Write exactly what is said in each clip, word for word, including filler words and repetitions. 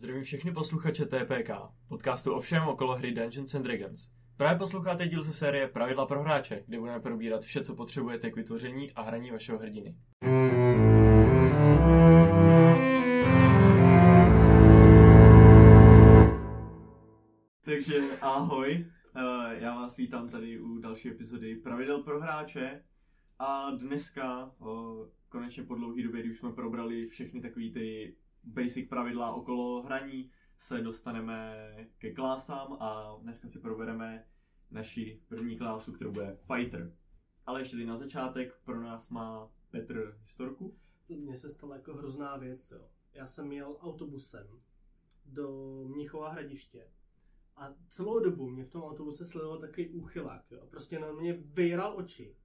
Zdravím všechny posluchače T P K, podcastu o všem okolo hry Dungeons and Dragons. Právě posloucháte díl ze série Pravidla pro hráče, kde budeme probírat vše, co potřebujete k vytvoření a hraní vašeho hrdiny. Takže ahoj, já vás vítám tady u další epizody Pravidel pro hráče a dneska, konečně po dlouhé době, kdy už jsme probrali všechny takový ty basic pravidla okolo hraní, se dostaneme ke klásám a dneska si probereme naši první klásu, kterou bude Fighter. Ale ještě na začátek pro nás má Petr historku. Mně se stala jako hrozná věc, jo. Já jsem jel autobusem do Mnichova Hradiště a celou dobu mě v tom autobuse sledoval takový úchylák, jo. Prostě na mě vyjral oči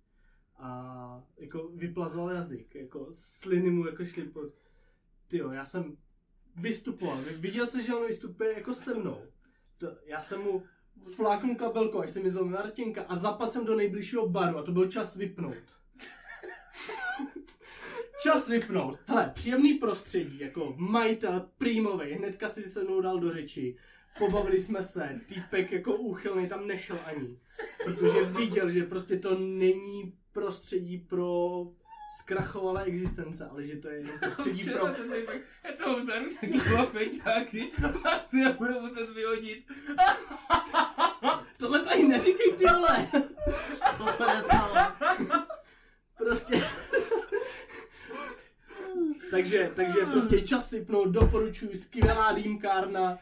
a jako vyplazoval jazyk, jako sliny mu jako šly pod... Tyjo, já jsem vystupoval, viděl jsem, že on vystupuje jako se mnou. To, já jsem mu fláknul kabelkou, až se mi zlomila rtěnka a zapadl jsem do nejbližšího baru a to byl čas vypnout. Čas vypnout. Hele, příjemný prostředí, jako majitel prýmovej, hnedka si se mnou dal do řeči. Pobavili jsme se, týpek jako úchylnej tam nešel ani. Protože viděl, že prostě to není prostředí pro... zkrachovala existence, ale že to je jenom prostředí včera, pro... Já toho vzarustí klofeťáky, asi já budu muset vyhodit. Tohle tady neříkej, tyhle! To se nestalo. Prostě... takže, takže prostě čas sypnout, doporučuji, skvělá dýmkárna,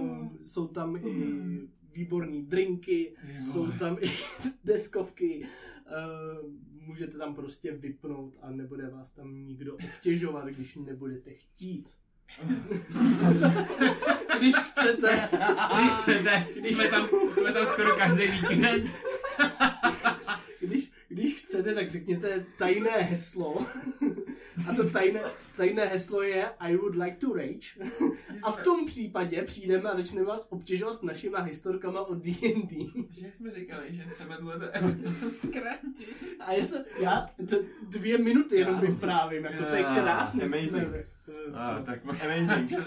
um, jsou tam i výborný drinky, Jemole. Jsou tam i deskovky, um, můžete tam prostě vypnout a nebude vás tam nikdo obtěžovat, když nebudete chtít. Když chcete. Když chcete. Když jsme tam, jsme tam skoro každý víkend. Když, když chcete, tak řekněte tajné heslo. A to tajné, tajné heslo je I would like to rage. A v tom případě přijdeme a začneme vás obtěžovat s našima historkama o D and D. Jak jsme říkali, že chceme tuhle epizodu zkrátit. A já jsem, já d- dvě minuty jenom vyprávím, jako to je krásné. Amazing. Ah, tak amazing.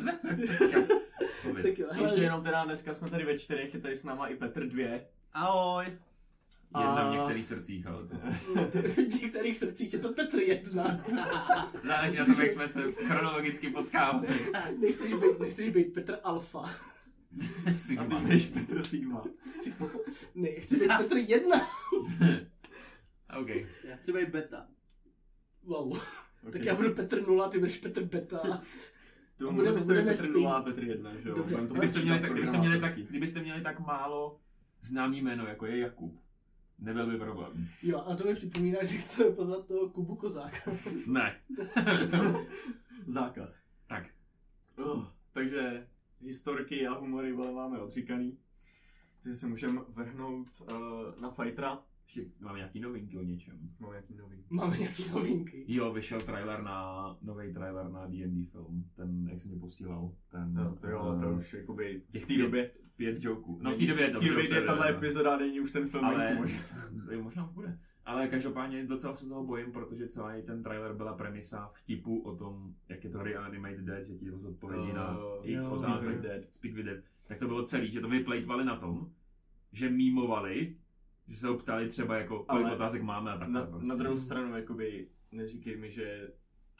Tak jo, ještě jenom teda dneska jsme tady ve čtyřech, je tady s náma i Petr dvě. Ahoj. Jedna v některých srdcích, ale to... V některých srdcích je to Petr jedna. Záleží na tom, jak jsme se chronologicky potkávali. Nechceš být, nechceš být Petr Alfa. Sigma. A ty jdeš Petr Sigma. Ne, chci být Petr jedna. OK. Já chci být Beta. Wow. Okay. Tak já budu Petr nula, ty budeš Petr Beta. To budeme Petr nula a Petr jedna, že jo? Kdybyste měli, tak, kdybyste, měli tak, kdybyste měli tak málo známý jméno, jako je Jakub, nebyl by problém. Jo, a to mi připomíná, že chceme poznat toho Kubu Kozáka. Ne. Zákaz. Tak. Uh, takže historky a humory máme odříkaný. Takže se můžeme vrhnout uh, na Fightera. Máme nějaký novinky o něčem. Máme nějaký novinky. Máme nějaký novinky. Jo, vyšel trailer na, nový trailer na D and D film. Ten, jak jsem mě posílal. Ten, no, to jo, uh, to už jakoby v té době. Pět joků. No v té době je to. V té době je tahle epizoda, není už ten film. Ale možná, možná bude. Ale každopádně docela se toho bojím, protože celý ten trailer byla premisa vtipu o tom, jak je to Reanimate Dead, že ti to zodpovědí uh, na X otázek Dead, Speak with Dead. Tak to bylo celý, že to vyplejtvali na tom, že mímovali, že se ho ptali třeba jako kolik ale otázek máme a tak. Na, prostě. Na druhou stranu jakoby neříkej mi, že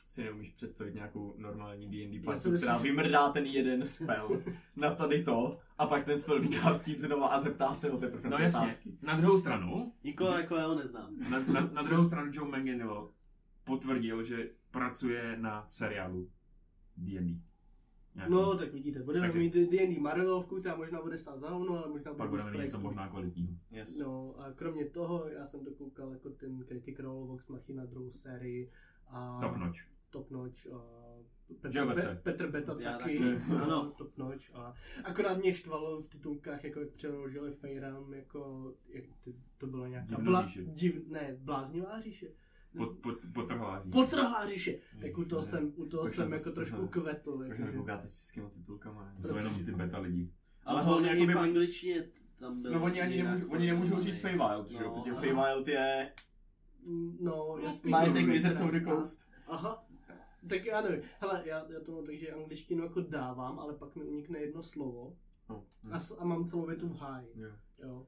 si neumíš představit nějakou normální D and D party, která vymrdá ten jeden spell na tady to a pak ten spell vykástí znova a zeptá se ho teprve na no otázky. Na druhou stranu... Nikoho takového neznám. Na, na, na druhou stranu Joe Manganiello potvrdil, že pracuje na seriálu D and D. Nějaký. No tak vidíte, budeme Takže. mít D and D Marvelovku, která možná bude stát za hovno, ale možná bude mít něco možná kvalitního. Yes. No a kromě toho já jsem dokoukal jako ten Critical Role, Vox Machina, druhou sérii a... Top Notch. Top Notch a Petr, Be- Petr Beta já taky, taky. Ano, Top Notch a akorát mě štvalo v titulkách, jako jak přeložili Feyram, jako jak ty, to bylo nějaká bla- div, ne, bláznivá říše. Pot, pot, potrhlá říše. Potrhlá říše. Tak u toho jsem, u toho jsem jako trošku kvetl. Protože nekoukáte s českými titulkama. To jsou jenom ty beta lidi. Ale hlavně i v angličtině tam bylo. No oni ani nemůžou říct Feywild, že jo? Protože Feywild je... No, jasný. Majetek Wizards of the Coast. Aha. Tak já nevím. Hele, já, já to mám tak, že angličtinu jako dávám, ale pak mi unikne jedno slovo. Oh, mm. a, s, a mám celou větu v háji. Yeah. Jo.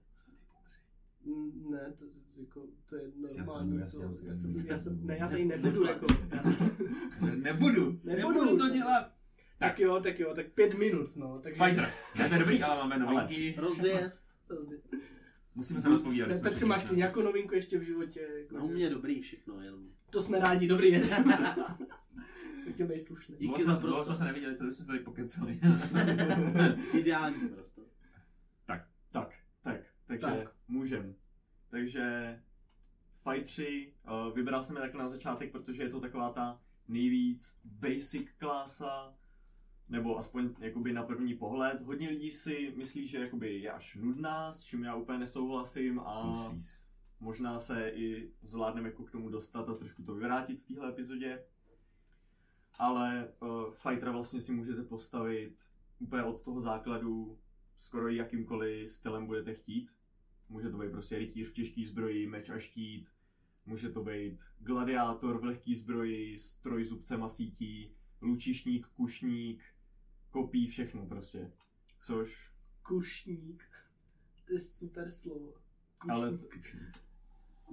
Ne, to, jako, to je normální. Já jsem, já jsem, já jsem, ne, já tady nebudu, jako. Já... Nebudu, nebudu to dělat. Tak jo, tak jo, tak pět minut, no. Takže... Fighter, to je dobrý, ale máme novinky. Rozjezd. Rozjezd. Musíme se rozpovídat. Petře, máš ty nějakou novinku ještě v životě? Jako... No, u mě dobrý všechno, jenom. To jsme rádi, dobrý jeden. Jsem chtěl být slušný. Díky za prostor. Jsme se neviděli, co jsme se tady pokecali. Ideální prostě. Tak, tak, tak. Takže tak. Můžem. Takže fightři, uh, vybral jsem je takhle na začátek, protože je to taková ta nejvíc basic klasa, nebo aspoň jakoby na první pohled. Hodně lidí si myslí, že jakoby je až nudná, s čím já úplně nesouhlasím a možná se i zvládneme jako k tomu dostat a trošku to vyvrátit v téhle epizodě. Ale uh, fightera vlastně si můžete postavit úplně od toho základu, skoro jakýmkoliv stylem budete chtít. Může to být prostě rytíř v těžký zbroji, meč a štít, může to být gladiátor v lehký zbroji s trojzubcem a sítí, lučišník, kušník, kopí, všechno prostě. Což... Kušník, to je super slovo. Kušník. Ale to... Kušník.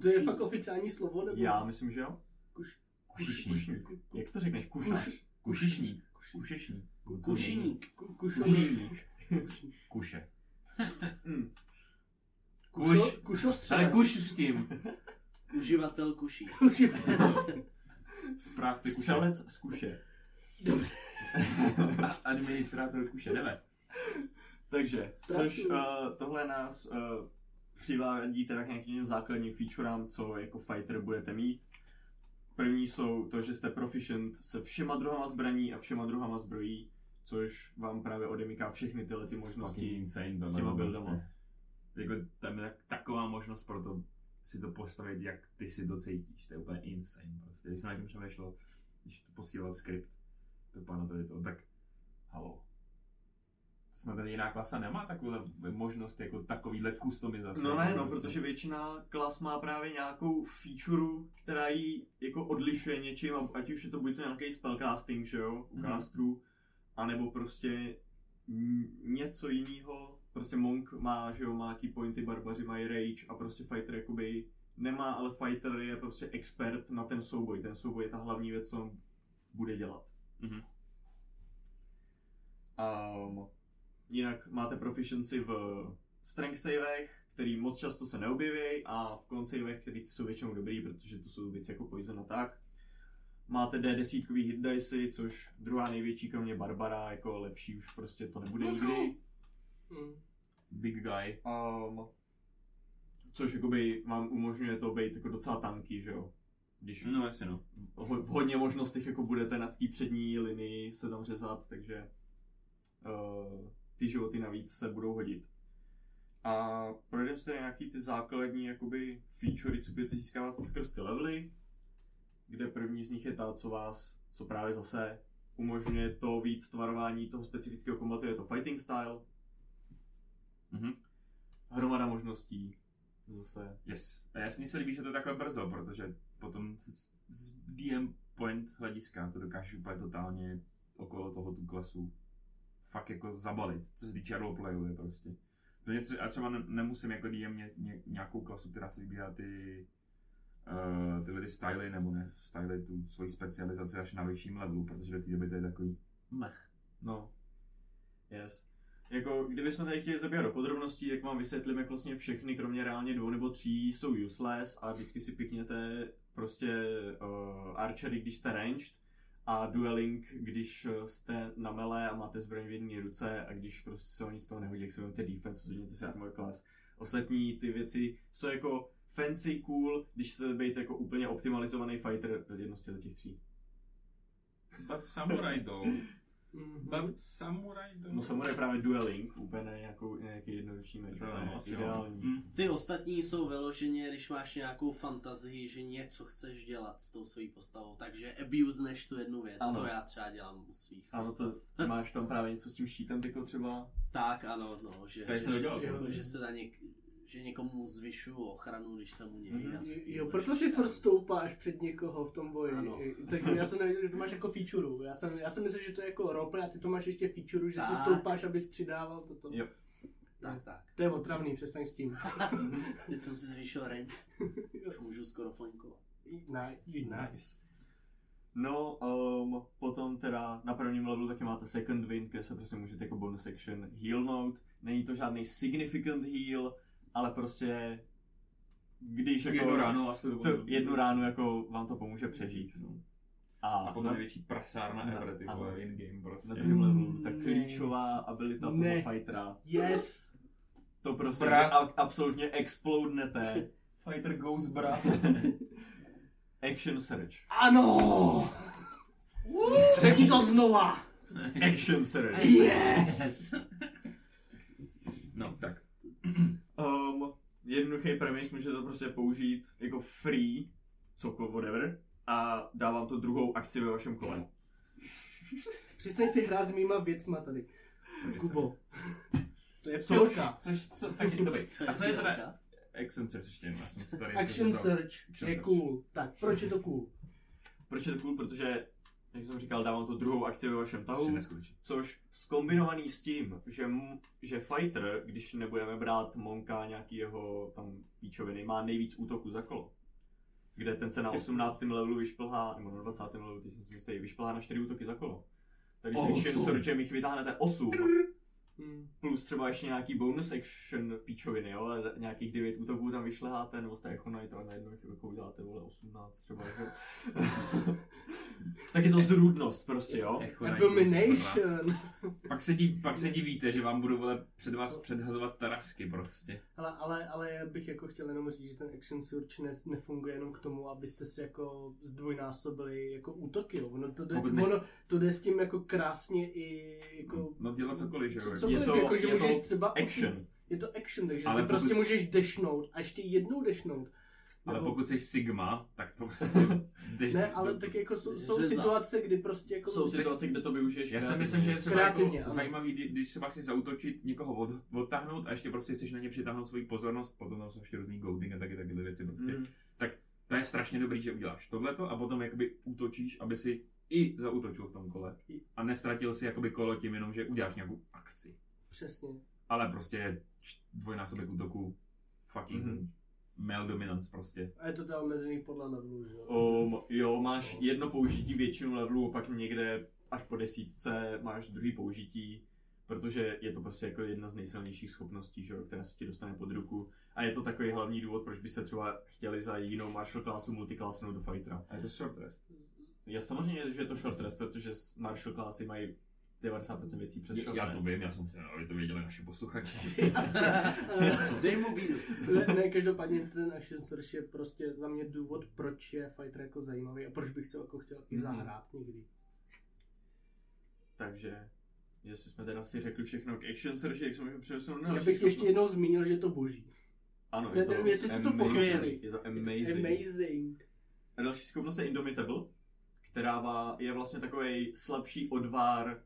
To je fakt oficiální slovo, nebo? Já myslím, že jo. Kuš... Kušník. Kušník. Kušník. Jak to řekneš? Kušař. Kuš... Kušišník. Kušišník. Kušišník. Kušišník. Kuše. Mm. Kuš, Kušo, kušostřelec. Ale kuš s tím. Uživatel kuší. Správce kuše. Střelec z kuše. Dobře. Administrátor kuše, jdeme. Takže, což uh, tohle nás uh, přivádí teda k nějakým základním featurám, co jako fighter budete mít. První jsou to, že jste proficient se všema druhama zbraní a všema druhama zbrojí, což vám právě odemyká všechny tyhle ty možnosti insane, s těma buildama. Jako tam je taková možnost pro to si to postavit, jak ty si to cítíš, to je úplně insane prostě. Když jsem na tím přemýšlel, když to posílal skript do pana tady toho, tak halo. To snad tady jiná klasa nemá takovou možnost jako takovýhle kustomizace. No ne, no, protože většina klas má právě nějakou feature, která ji jako odlišuje něčím, ať už je to buď to nějaký spellcasting, že jo, u castrů, mm-hmm. anebo prostě něco jiného. Prostě monk má, že jo, má key pointy, barbaři mají rage a prostě fighter jakoby nemá, ale fighter je prostě expert na ten souboj. Ten souboj je ta hlavní věc, co on bude dělat. Mm-hmm. Um, jinak máte proficiency v strength savech, který moc často se neobjeví, a v con savech, který jsou většinou dobrý, protože to jsou věci jako poison a tak. Máte dé deset hit dice, což druhá největší kromě Barbara, jako lepší už prostě to nebude nikdy. Mm. Big guy. Um, což jakoby vám umožňuje to být jako docela tanky, že jo? Když no jasně no. V hodně možnostech jako budete na té přední linii se tam řezat, takže uh, ty životy navíc se budou hodit. A projdeme si tady nějaký ty základní jakoby featurey, co budete získávat skrz ty levely, kde první z nich je ta, co vás, co právě zase umožňuje to víc tvarování toho specifického kombatu, je to fighting style. Mm-hmm. Hromada možností zase. Yes. A jasně se líbí, že to je takhle brzo, protože potom z, z dé em point hlediska to dokáže úplně totálně okolo toho tu klasu fakt jako zabalit, co se týče roleplayu je prostě. A třeba ne, nemusím jako dé em ně, ně, nějakou klasu, která se vybírá ty uh, tyhle ty styly, nebo ne, styly tu svoji specializaci až na vyšším levelu, protože do té doby to je takový mech. No. Yes. Jako, kdybychom tady chtěli zabíhat do podrobností, tak vám vysvětlím, jak vlastně všechny, kromě reálně dvou nebo tří, jsou useless a vždycky si pikněte prostě uh, archery, když jste ranged, a dueling, když jste na melee a máte zbraň v jedné ruce, a když prostě se o nic z toho nehodí, jak se vemte defense, zhodněte si armor class. Ostatní ty věci jsou jako fancy, cool, když jste být jako úplně optimalizovaný fighter pro jedno z těch tří. But samurai though. Mm-hmm. Bavit samurai do... No samurai právě dueling, úplně nějakou, nějaký jednoduchý meč, ideální. Mm. Ty ostatní jsou vyloženě, když máš nějakou fantazii, že něco chceš dělat s tou svojí postavou, takže abuseneš tu jednu věc, ano. To já třeba dělám u svých. Ano, to máš tam právě něco s tím štítem, jako třeba? Tak ano, no, že, že, se, dělal, jako, že se na něk... že někomu zvyšuju ochranu, když se mu někde. Mm-hmm. Jo, proto si furt stoupáš před někoho v tom boji. Ano. Tak já jsem nevěděl, že to máš jako feature. Já jsem, já jsem myslel, že to je jako roleplay a ty to máš ještě feature, že tak. Si stoupáš, abys přidával toto. Jo. Tak, tak. To je otravný, přestaň s tím. Teď jsem si zvýšil range, už můžu skoro flankovat. Nice. No, um, potom teda na prvním levelu taky máte second wind, kde se prostě můžete jako bonus action healnout. Není to žádný significant heal, ale prostě když jako jednu ránu, vlastně to to, jednu ránu jako vám to pomůže přežít. No. A, a potom největší prasárna ever, ty vole, in-game prostě. Na prvním levelu, ta klíčová abilita ne. toho fightera. Yes! To prostě a- absolutně explodnete. Fighter goes bra. Action Surge. Ano! Řekni to znova! Action Surge. Yes! No, tak. Um, jednoduchý premis, můžete to prostě použít jako free, cokoliv, whatever, a dávám to druhou akci ve vašem kole. Přestaň si hrát s mýma věcma tady. Kubo. To je pilka. Což, což, tak je dobrý. A co je teda? Action Surge ještě jednou, já jsem se tady... Action Surge je cool. Tak, proč je to cool? Proč je to cool? Protože, jak jsem říkal, dávám to druhou akci ve vašem tahu, což zkombinovaný s tím, že, že Fighter, když nebudeme brát Monka nějaký jeho tam píčoviny, má nejvíc útoků za kolo. Kde ten se na osmnáctém levelu vyšplhá, nebo na dvacátém levelu, ty si myslíte, vyšplhá na čtyři útoky za kolo. Tak když si Action Surgem jich vytáhnete osm, plus třeba ještě nějaký bonus action píčoviny, jo, ale nějakých devět útoků tam vyšleháte, nebo jste Echo Knight a najednou jako uděláte, vole, osmnáct třeba, jako. Tak je to zrůdnost prostě, jo. Abomination. Pak se, dí, pak se divíte, že vám budou, vole, před vás předhazovat tarasky prostě. Ale, ale, ale já bych jako chtěl jenom říct, že ten action surge ne, nefunguje jenom k tomu, abyste si jako zdvojnásobili jako útoky, jo. Ono to jde, ono, jste... to jde s tím jako krásně i jako... No dělat cokoliv, že jo. Je to, jako, že je můžeš to třeba action. Je to action, takže ale ty pokud... prostě můžeš dashnout a ještě jednou dashnout. Ale nebo... pokud jsi Sigma, tak to prostě... Dash... Ne, ale tak jako jsou, jsou situace, kdy prostě jako... Jsou situace, kde to využiješ. Já si myslím, že je třeba jako zajímavý, když se pak si zautočit, někoho od, odtáhnout a ještě prostě chceš na ně přitáhnout svoji pozornost, potom tam jsou ještě různý goading a taky takové věci prostě. Mm. Tak to je strašně dobrý, že uděláš tohleto a potom jakoby útočíš, aby si i zaútočil v tom kole a nestratil si jakoby kolo tím jenom, že uděláš nějakou akci. Přesně. Ale prostě dvojnásobek útoku fucking mm-hmm. male dominance prostě. A je to teda omezený podle levelů, že um, jo? Máš no. jedno použití většinu levelů, pak někde až po desítce máš druhý použití, protože je to prostě jako jedna z nejsilnějších schopností, že jo, která se ti dostane pod ruku. A je to takový hlavní důvod, proč byste třeba chtěli za jinou martial classu multiclassnou do fightera. A je to short rest. Já samozřejmě, že je to short rest, protože martial classy mají devadesát procent věcí přes short rest. Já to vím, já jsem chtěl, aby to věděli naši posluchači. Dej mu bídu. Ne, ne, každopádně ten action surge je prostě za mě důvod, proč je fighter jako zajímavý a proč bych se jako chtěl i zahrát mm. někdy. Takže, jestli jsme teda si řekli všechno k action surge, jak se můžeme přesunout na... Já bych ještě jednou zmínil, že je to boží. Ano, je to amazing. Jestli jste to pochopili. Je to amazing. amazing. A další schopnost je Indomitable, která je vlastně takový slabší odvár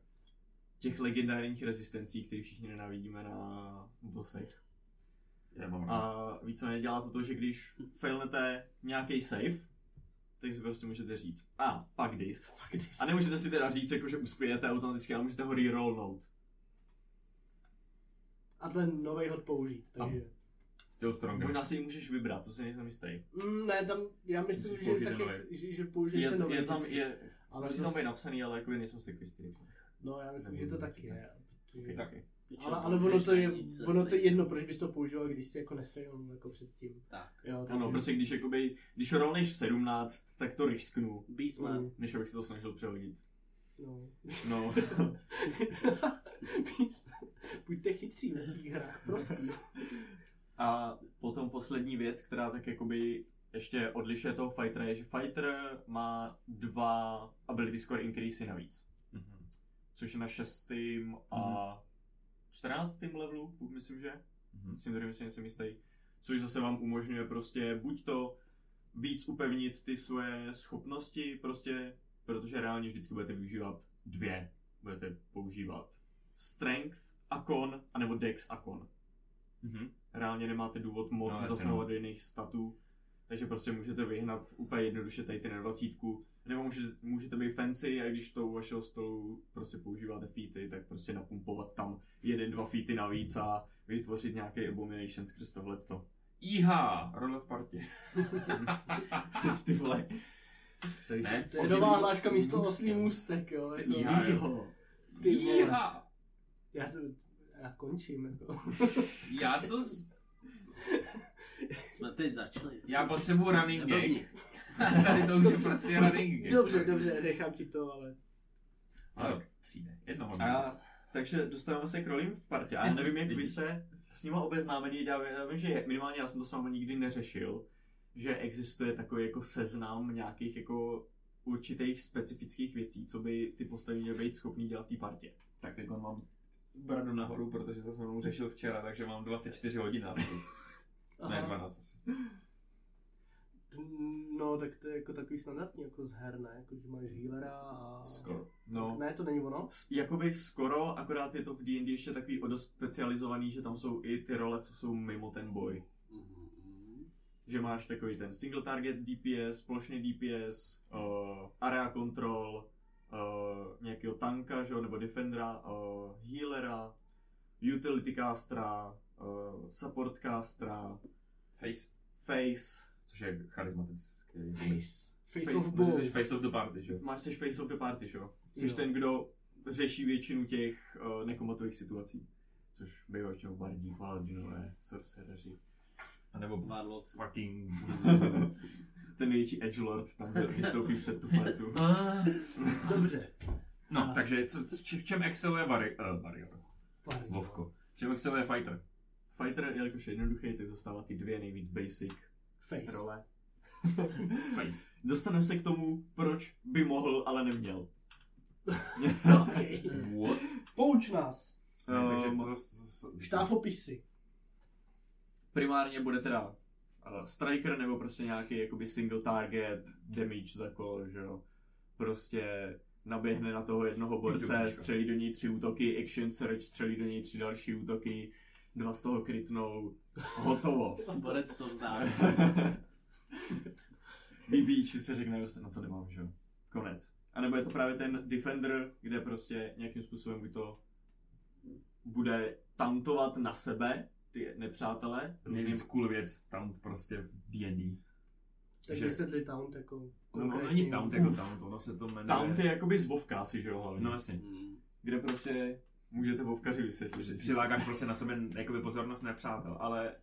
těch legendárních rezistencí, které všichni nenávidíme na bossech. A víceméně dělá to to, že když failnete nějaký save, tak si prostě můžete říct a, fuck this. Fuck this. A nemůžete si teda říct, jako, že uspějete automaticky, ale můžete ho rerollnout. A ten novej hod použít, takže... A. Možná si ji můžeš vybrat, to si nejsem jistý. Mm, ne, tam, já myslím, že, taky, že, že použiješ je, ten nový. Je tam, je, ale musí tam být napsaný, ale jako nejsem si takový stylý. No, já myslím, nevím, že to taky je. Taky, taky. Ale, ale ono to je, ono to je jedno, proč bys to používal, když jsi jako nefail, jako předtím. Tak. Jo, tak ano, prostě když jakoby, když rolneš sedmnáct, tak to risknu. Beastman. Mm. Než abych si to snažil přehodit. No. No. Beastman. Buďte chytří ve svých hrách, prosím. A potom poslední věc, která tak jakoby ještě odlišuje toho fightera, je, že fighter má dva ability score increasey navíc. Mm-hmm. Což je na šestém a mm-hmm. čtrnáctém levelu, myslím, že? Mm-hmm. S tím druhým si nejsem jistý. Což zase vám umožňuje prostě buď to víc upevnit ty svoje schopnosti, prostě, protože reálně vždycky budete využívat dvě. Budete používat strength a con, anebo dex a con. Mm-hmm. Reálně nemáte důvod moc no, zasahovat do jiných statů, takže prostě můžete vyhnat úplně jednoduše tady ty na dvacítku, nebo můžete, můžete být fancy a když to u vašeho stolu prostě používáte featy, tak prostě napumpovat tam jeden, dva featy navíc a vytvořit nějaký abomination skrz tohleto. Jíha! Role v partě. Ty vole. Tady ne, to je nová hláška místo oslí můstek, jo. Jího. Ty jíha! Já to... Já končím, jako. Já to... Z... Jsme teď začali. Já potřebuji running gag. Tady to už je prostě running gag. Dobře, dobře, nechám ti to, ale... Ale přijde. Jedno hodně. Takže dostaneme se k rolím v partě. Já nevím, jak vy jste s nima obeznámení. Já vím, že minimálně já jsem to s vámi nikdy neřešil, že existuje takový jako seznam nějakých jako určitých specifických věcí, co by ty postavy měly být schopný dělat v té partě. Tak teď on mám bradu nahoru, protože to jsem mnou řešil včera, takže mám dvacet čtyři hodin asi. Ne, dvanáct asi. No, tak to je jako takový standardní, jako z her, ne? Jako, že máš healera a... Skoro. No. Ne, to není ono? Jakoby skoro, akorát je to v D and D ještě takový o dost specializovaný, že tam jsou i ty role, co jsou mimo ten boj. Mm-hmm. Že máš takový ten single target D P S, plošný D P S, uh, area control, Uh, nějakého tanka, že, nebo defendera, uh, healera, utility castra, uh, support castra, face, face, což je charismatický. Face, face, face of both. Máš jsi face of the party, že? Máš jsi face of the party, že? Jsi jo. Ten, kdo řeší většinu těch uh, nekomatových situací, což bývá většinou bardí, paladinové, sorcereři. A nebo Barlots fucking... Ten největší edgelord tam vystoupí před tu partu. Dobře. No, a... takže co, č, v čem exceluje Barry... Uh, Barrior? Vovko. V čem exceluje Fighter? Fighter, jelikož je jednoduchý, tak zastává ty dvě nejvíc basic Face. Role. Face. Dostaneme se k tomu, proč by mohl, ale neměl. Okay. What? Pouč nás. Um, Štáfopisy. Primárně bude teda uh, striker nebo prostě nějaký jakoby single target, damage za kol, že jo. Prostě naběhne na toho jednoho borce, střelí do něj tři útoky, action surge, střelí do něj tři další útoky, dva z toho krytnou, hotovo. Borec to vzdá. Vybíči se řekne, že na to nemám, že jo. Konec. A nebo je to právě ten defender, kde prostě nějakým způsobem by to bude tantovat na sebe, ty nepřátelé. Nejvíc cool věc, taunt prostě v D and D. Takže vysvětli taunt jako konkrétně. No, není taunt jako taunt, ono se to jmenuje. Taunt je jakoby z Vovka asi, že jo, hlavně. No jasně. Hmm. Kde prostě můžete Vovkaři vysvětlit. Přilákáš prostě na sebe jakoby pozornost nepřátel, ale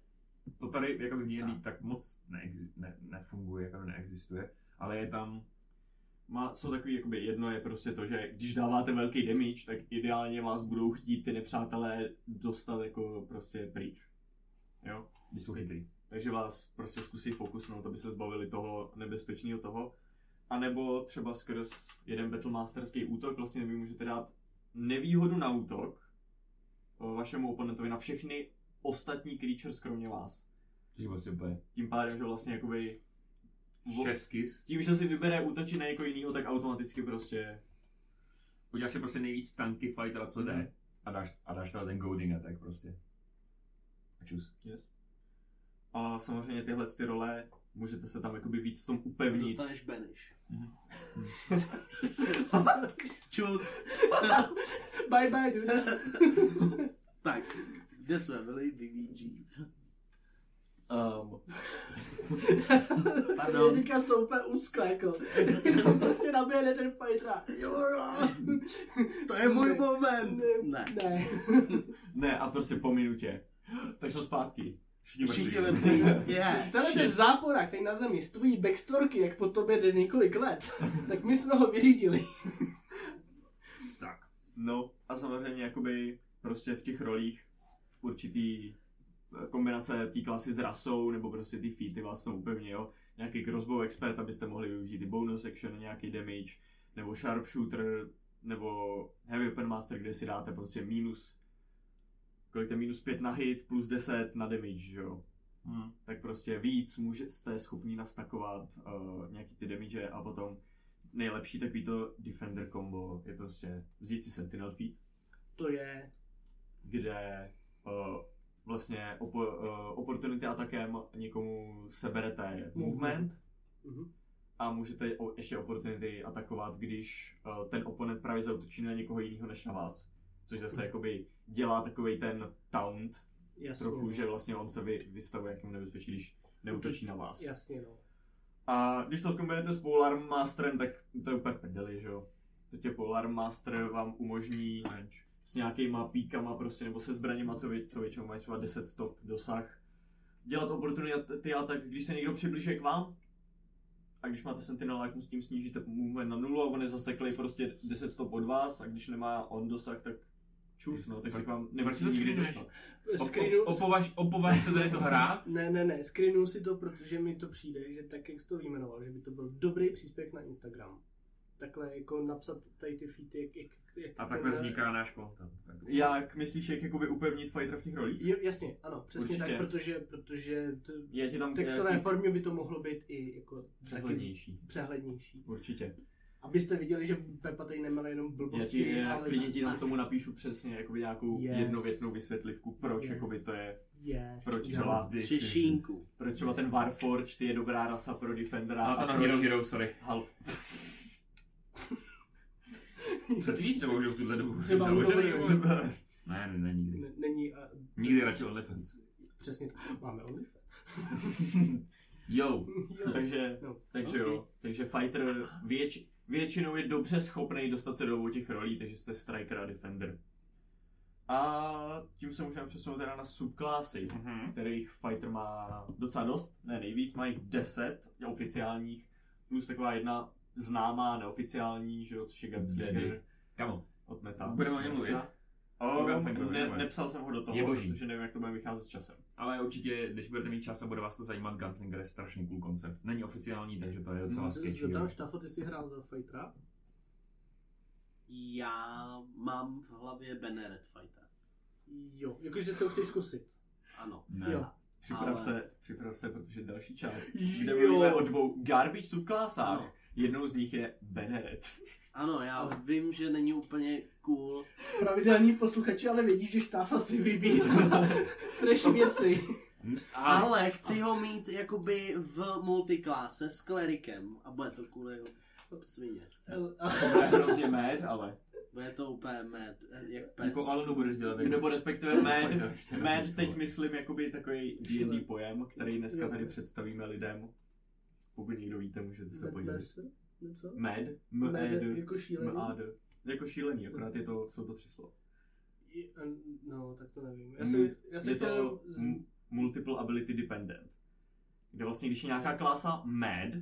to tady jakoby v D and D tak, tak moc neexi- ne, nefunguje, jakoby neexistuje, ale je tam... Má, jsou takový, jakoby jedno je prostě to, že když dáváte velký damage, tak ideálně vás budou chtít ty nepřátelé dostat jako prostě pryč. Jo? Když jsou chytrý. Takže vás prostě zkusí fokusnout, aby se zbavili toho nebezpečného toho. A nebo třeba skrz jeden battlemasterský útok, vlastně vy můžete dát nevýhodu na útok vašemu oponentovi na všechny ostatní creatures kromě vás. Tím pádem, že vlastně jakoby... Tím, že si vybere útočit na někoho jiného, tak automaticky prostě... Uděláš si prostě nejvíc tanky fightera, co jde. Mm. A dáš, a dáš teda ten goading attack prostě. A čus. Yes. A samozřejmě tyhle ty role, můžete se tam jakoby víc v tom upevnit. Dostaneš banish. Mm. Čus. Bye bye, dude. Tak, kde jsme byli, B B G. Um. Pardon. Teďka z toho úplně úzko, jako. Prostě naběhne ten fightera. To je můj ne, moment. Ne. Ne. Ne, a prostě po minutě. Tak jsou zpátky. Všichni vrtí. Yeah. Tohle ten záporák, tady na zemi, z tvojí backstorky, jak po tobě jde několik let, tak my jsme ho vyřídili. Tak. No a samozřejmě jakoby prostě v těch rolích určitý kombinace té klasy s rasou, nebo prostě ty featy vás tam upevně, jo. Nějaký crossbow expert, abyste mohli využít i bonus action, nějaký damage, nebo sharpshooter, nebo heavy weapon master, kde si dáte prostě minus, kolik to je, minus pět na hit, plus deset na damage, jo. Hmm. Tak prostě víc můžete schopni nastakovat uh, nějaký ty damage a potom nejlepší takovýto defender combo je prostě vzít si sentinel feat. To je... Kde... Uh, vlastně op, uh, opportunity atakem někomu seberete movement mm-hmm. a můžete o, ještě opportunity atakovat, když uh, ten oponent právě zaútočí na někoho jiného než na vás. Což zase jakoby dělá takovej ten taunt jasně, trochu, no. Že vlastně on se vy, vystavuje jakému nebezpečí, když neútočí na vás. Jasně, no. A když to kombinujete s Polearm Masterem, tak to je úplně v prdeli, že jo. Teď je Polearm Master vám umožní s nějakýma píkama prostě, nebo se zbraněma, co většinou mají třeba deset stop dosah. Dělat opportunity a tak, když se někdo přibližuje k vám, a když máte sentinela, tak mu s tím snížíte movement na nulu a on je zaseklej prostě deset stop od vás a když nemá on dosah, tak čus, no, tak se k vám nemusí nikdy dostat. Opovaž se tady to hrát? Ne, ne, ne, screenuju si to, protože mi to přijde, že tak, jak jsi to vyjmenoval, že by to byl dobrý příspěvek na Instagram. Takhle jako napsat tady ty feety, jak, jak, jak a takhle vzniká náš content. Jak myslíš, jak jakoby upevnit Fightera v těch rolích? Jo, jasně, ano, přesně určitě. Tak, protože, protože v textové formě by to mohlo být i jako přehlednější. přehlednější. Určitě. Abyste viděli, že Pepa tady nemala jenom blbosti, já ti, já ale... Klidně ti na tomu napíšu přesně jakoby nějakou yes. jednovětnou vysvětlivku, proč yes. jakoby to je... Yes. Proč třeba Češínku. Proč třeba ten Warforged je dobrá rasa pro Defendera. Ale to na Hero Hero, sorry. Half. Co ty víš, co můžu v tuhle dobu říct založený? Ne, ne, ne, nikdy. Ne, není, a... Nikdy radši OnlyFans. Přesně tak, máme OnlyFans. Jo, takže, no. takže okay. jo, takže Fighter věč, většinou je dobře schopný dostat se do těch rolí, takže jste Striker a Defender. A tím se můžeme přesunout teda na subklasy, mm-hmm. kterých Fighter má docela dost, ne nejvíc, má jich deset oficiálních, plus taková jedna známá neoficiální, že jo, což je Gunslinger. Kamo, od Meta. Budeme o něm mluvit? O, ne, nepsal jsem ho do toho, protože nevím, jak to bude vycházet s časem. Ale určitě, když budete mít čas a bude vás to zajímat, Gunslinger je strašný cool koncept. Není oficiální, takže to je docela sketchy. Zotám Štafo, ty jsi hrál za Fightera? Já mám v hlavě Banneret Fightera. Jo, jakože se ho chceš zkusit. Ano. Ne. Jo. Připrav, ale... se, připrav se, protože další část, kde mluvíme o dvou garbage subklásách. Jednou z nich je Banneret. Ano, já ale... vím, že není úplně cool. Pravidelní posluchači, ale vidíš, že Štáfa si vybírá trash věci. Ale chci ho mít jakoby v multikláse s klerikem a bude to cool jeho svině. To bude hrozně mad, ale... Bude to úplně mad, jak pes. Jako Alonu budeš dělat. Nebo respektive mad, mad teď myslím jakoby takový D and D pojem, který dneska tady představíme lidem. Pokud někdo víte, můžete se podívat. Matt Mercer? Něco? Mad? M-E-D. Jako šílený? M-A-D. Jako šílený, akorát je to, jsou to tři slova. No, tak to nevím. Já si, já si je to z... m- multiple ability dependent. Kde vlastně, když je nějaká klasa mad,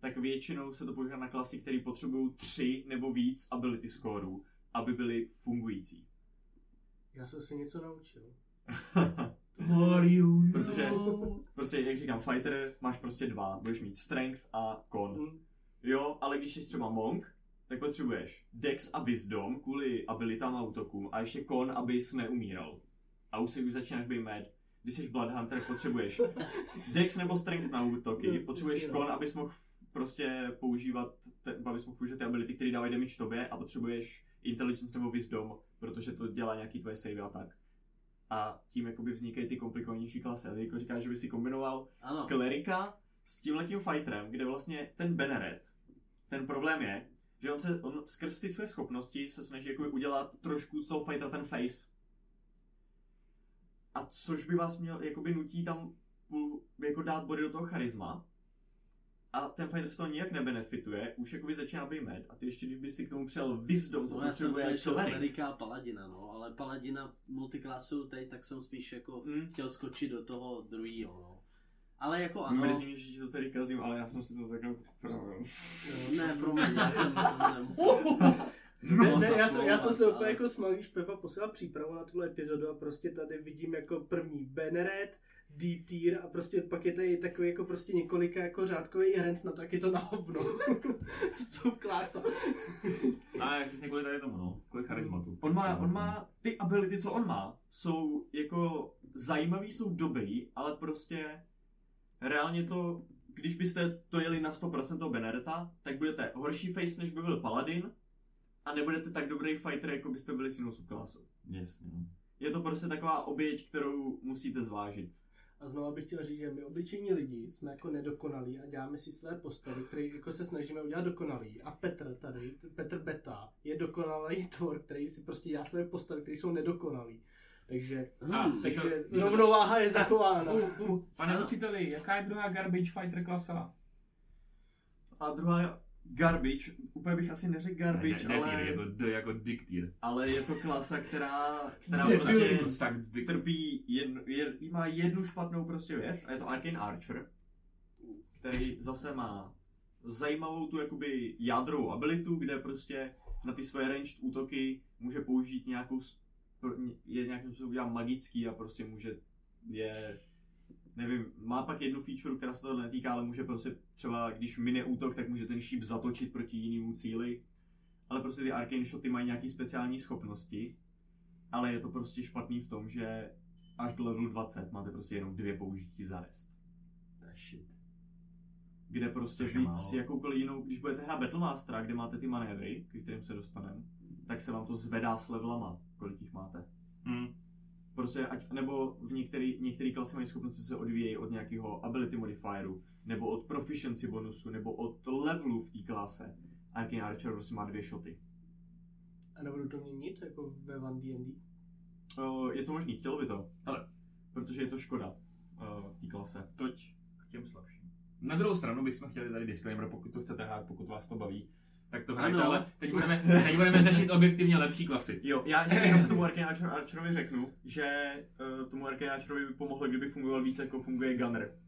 tak většinou se to používá na klasy, které potřebují tři nebo víc ability scoreů, aby byly fungující. Já jsem si něco naučil. Protože, prostě, jak říkám, Fighter máš prostě dva, budeš mít Strength a Con. Mm. Jo, ale když jsi třeba Monk, tak potřebuješ Dex a Wisdom kvůli abilitám a útokům a ještě Con, abys neumíral. A už si už začínáš být mad. Když jsi Bloodhunter, potřebuješ Dex nebo Strength na útoky, potřebuješ Con, abys mohl prostě používat, abys mohl používat ty ability, které dávají damage tobě a potřebuješ Intelligence nebo Wisdom, protože to dělá nějaký tvoje save a tak. A tím jakoby vznikají ty komplikovanější klasy. A jako říkáš, že by si kombinoval ano. Klerika s tímhletím Fighterem, kde vlastně ten Banneret, ten problém je, že on se on skrz ty své schopnosti se snaží jakoby udělat trošku z toho Fightera ten face. A což by vás měl jakoby nutí tam jako dát body do toho charisma. A ten Fighter z toho nijak nebenefituje, už jakoby začíná být med. A ty ještě kdyby si k tomu přijel Wisdom, co potřebuje jako Klerik. Já jsem přešel Paladina, no, ale Paladina multiklasu teď, tak jsem spíš jako mm. chtěl skočit do toho druhýho, no. Ale jako ano. Mrzím, že ti to tady kazím, ale já jsem si to takhle pravil. Ne, promiň, já jsem to nemusel. Ne, ne, já jsem, já jsem se úplně ale... jako smal, když Pepa posílal přípravu na tuhle epizodu a prostě tady vidím jako první Banneret, D-tier a prostě pak je tady takový jako prostě několika jako řádkový hrenc na to, jak je to na hovno. Subklasa. A já přesně kvůli tady tomu, no. Kvůli charizmatu. On má, on má, ty ability, co on má, jsou jako zajímavý, jsou dobrý, ale prostě reálně to, když byste to jeli na sto procent toho Bannereta, tak budete horší face, než by byl Paladin a nebudete tak dobrý fighter, jako byste byli s jinou subklasou. Jasně. Yes, no. je to prostě taková oběť, kterou musíte zvážit. A znovu bych chtěl říct, že my obyčejní lidi jsme jako nedokonalí a děláme si své postavy, které jako se snažíme udělat dokonalý. A Petr tady, Petr Beta, je dokonalý tvor, který si prostě dělá své postavy, které jsou nedokonalý. Takže, hmm, takže to, rovnováha je zachována. Uh, uh, Pane učiteli, jaká je druhá garbage fighter klasa? A druhá garbage, úplně bych asi neřekl garbage, ne, ne, ale... je to d jako diktir. Ale je to klasa, která, která prostě trpí, jedno, jed, má jednu špatnou prostě věc a je to Arcane Archer, který zase má zajímavou tu jakoby jádrovou abilitu, kde prostě na ty svoje ranged útoky může použít nějakou je nějakým způsobem udělá magický a prostě může je, nevím, má pak jednu feature, která se toho netýká, ale může prostě třeba, když mine útok, tak může ten šíp zatočit proti jinému cíli. Ale prostě ty arcane shoty mají nějaké speciální schopnosti, ale je to prostě špatný v tom, že až do levelu dvacet máte prostě jenom dvě použití za rest. That shit. Kde prostě s jakoukoliv jinou, když budete hrát Battle Mastera, kde máte ty manévry, k kterým se dostaneme, tak se vám to zvedá s levelama, kolik jich máte. Hmm. Prostě ať, nebo v některý, některý klasy mají schopnosti se odvíjejí od nějakého ability modifieru, nebo od proficiency bonusu, nebo od levelu v té klase. Arcane Archer prostě má dvě shoty. A nebudu to měnit jako ve one D and D? Uh, je to možný, chtělo by to. Ale. Protože je to škoda uh, v té klase. Toť k těm slabším. Na druhou stranu bychom chtěli tady disclaimer, pokud to chcete hrát, pokud vás to baví. Tak to hrajte, ale teď budeme, teď budeme řešit objektivně lepší klasy. Jo, já ještě jenom tomu Arcane Archer, Archerovi řeknu, že uh, tomu Arcane Archerovi by pomohlo, kdyby fungoval více, jako funguje Gunner.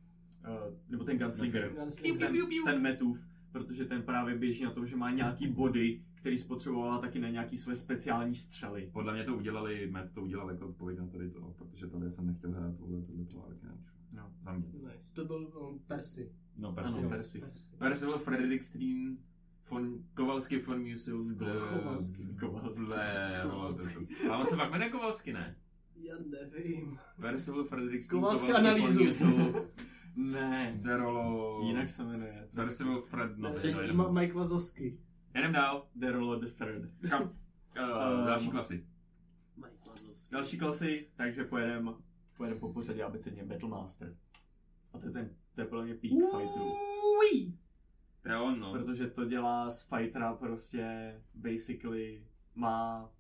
Uh, nebo ten Gunslinger. Gunslinger. Ten, ten Metův, protože ten právě běží na tom, že má nějaký body, který spotřeboval taky na nějaký své speciální střely. Podle mě to udělali, Matt to udělal jako odpověď na tady to, protože tady jsem nechtěl hrát tohle toho Arcane Archer. No, za mě. Nice. To byl um, Percy. No, Percy. Ano, Percy. Percy. Percy byl Frederick Steen. Von Kovalsky, von Musil, Gle... Kovalsky. Kovalsky. Gle... Kovalsky. Ale se fakt jmenuje Kovalsky, ne? Já nevím. Percival Frederick Kovalsky, Kovalsky von Musil. Ne. Derolo... Jinak se jmenuje. Percival Fred... No, ne, no, Mike Wazowski. Jdem dál. Derolo the Third. Kam? Uh, další klasy. Mike Wazowski. Další klasy, takže pojedeme pojedem po pořadě abecedně Battle Master. A to je ten, to je podle mě peak fighterů. On, no. Protože to dělá z fightera prostě, basically, má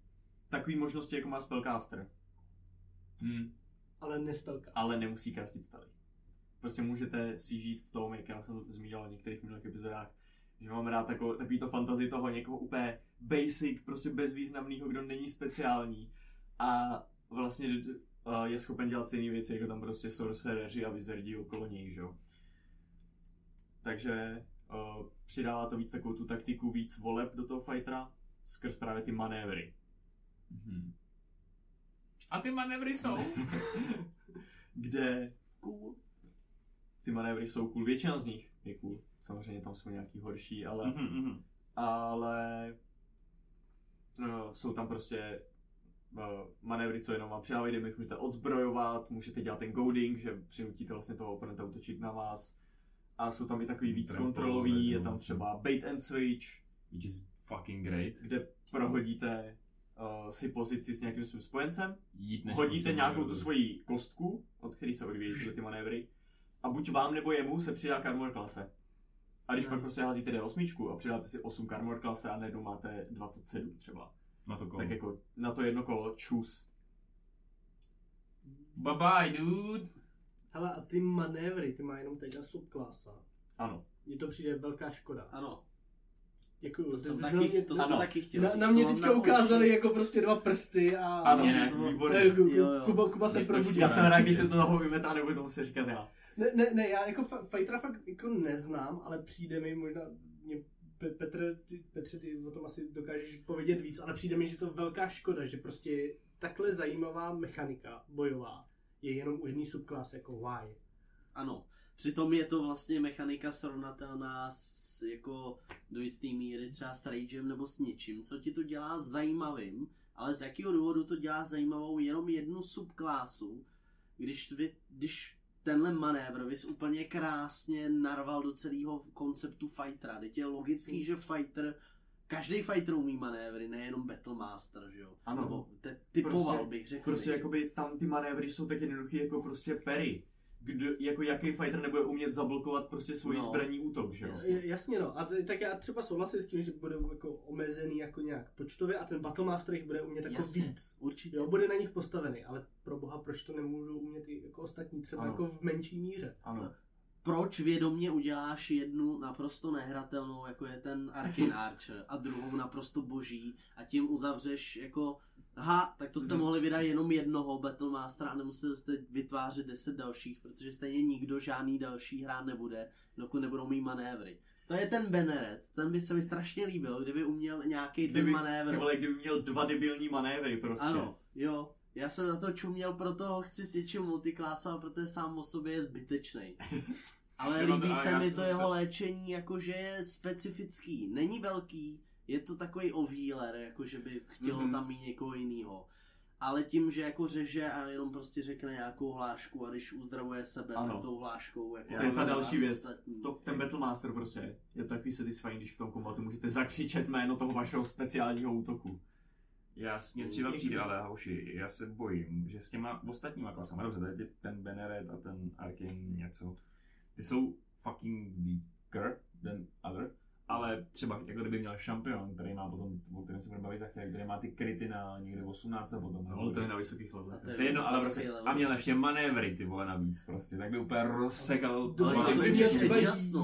takový možnosti, jako má spellcaster. Hmm. Ale nespellcaster. Ale nemusí castit spely. Prostě můžete si žít v tom, jak já jsem zmínil v některých minulých epizodách, že mám rád tako, takový to fantazii toho někoho úplně basic, prostě bezvýznamného, kdo není speciální. A vlastně je schopen dělat stejné věci, jako tam prostě sorcereři a wizardi okolo něj, že jo. Takže... Uh, přidává to víc takovou tu taktiku, víc voleb do toho fightera, skrz právě ty manévry. Mm-hmm. A ty manévry jsou? Kde? Cool. Ty manévry jsou cool, většina z nich je cool. Samozřejmě tam jsou nějaký horší, ale... Mm-hmm. Ale... No, jsou tam prostě uh, manévry, co jenom vám přidávají, když můžete odzbrojovat, můžete dělat ten goading, že přinutíte vlastně toho oponenta útočit na vás. A jsou tam i takový víc kontrolový, je tam třeba bait and switch, which is fucking great, kde prohodíte uh, si pozici s nějakým svým spojencem, hodíte nějakou tu svoji kostku, od který se odvíjí ty manévry, a buď vám nebo jemu se přidá k armor klase. A když no. pak prostě házíte D osm a přidáte si osm k armor klase a najednou máte dvacet sedm třeba. Na to kolo. Tak jako na to jedno kolo, čus. Bye bye dude. Hele, a ty manévry, ty má jenom teď na subklasa. Ano. Mně to přijde velká škoda. Ano. Děkuju. To jsem taky, taky chtěl. Na, na mě teďka ukázali jako prostě dva prsty a... Ano, ne, výborně. Kuba, Kuba se probudil. Já jsem rád, když se to toho vymetá, nebudu to muset říkat já. Ne, ne, ne, já jako fa- fightera fakt jako neznám, ale přijde mi možná... Mě... Petr, ty, Petře, ty o tom asi dokážeš povědět víc, ale přijde mi, že to velká škoda, že prostě takhle zajímavá mechanika bojová je jenom u jedné subklas, jako why. Ano, přitom je to vlastně mechanika srovnatelná s, jako do jisté míry třeba s ragem nebo s něčím, co ti to dělá zajímavým, ale z jakého důvodu to dělá zajímavou jenom jednu subklasu, když, vy, když tenhle manévr vys úplně krásně narval do celého konceptu fightera. Teď je logický, hmm. že fighter každý fighter umí manévry, nejenom Battle Master, že jo? Ano. Nebo te, typoval prostě, bych řekl. Prostě jakoby tam ty manévry jsou tak jednoduchý jako prostě parry. Kdo, jako jaký fighter nebude umět zablokovat prostě svoji no. zbraní útok, že jo? J- jasně no, a t- tak já třeba souhlasím s tím, že budou jako omezený jako nějak počtově a ten Battle Master jich bude umět jako jasně, víc. Určitě. Jo, bude na nich postavený, ale pro boha, proč to nemůžou umět i jako ostatní, třeba ano. jako v menší míře. Ano. Proč vědomě uděláš jednu naprosto nehratelnou, jako je ten Arcane Archer, a druhou naprosto boží a tím uzavřeš jako aha, tak to jste mohli vydat jenom jednoho Battle Mastera a nemuseli jste vytvářet deset dalších, protože stejně nikdo žádný další hrát nebude, dokud nebudou mít manévry. To je ten Banneret, ten by se mi strašně líbil, kdyby uměl nějaký ten manévr. Ale kdyby měl dva debilní manévry prostě. Ano, jo. Já jsem na to čuměl, proto ho chci s něčím multiklásovat, protože sám o sobě je zbytečný. Ale líbí se mi to jeho léčení, jakože je specifický. Není velký, je to takový off-healer, jakože by chtělo mm-hmm. tam mít někoho jinýho. Ale tím, že jako řeže a jenom prostě řekne nějakou hlášku a když uzdravuje sebe ano. tak tou hláškou. Jako to je ta další věc. To, ten Battle Master prostě je takový satisfying, když v tom kombatu můžete zakřičet jméno toho vašeho speciálního útoku. Jasně, třeba přijde, ale hauši, já se bojím, že s těma ostatníma klasama, dobře, tady ten Banneret a ten Arcane něco, ty jsou fucking weaker than other, ale třeba jako kdyby měl Champion, který má potom, o kterém se bude bavit za chvíli, který má ty kryty na někde osmnáct a potom. No, to je na vysokých levelech. To je jedno, ale prostě, a měl ještě manévry, ty vole, navíc prostě, tak by úplně rozsekal. Ale to by měl třeba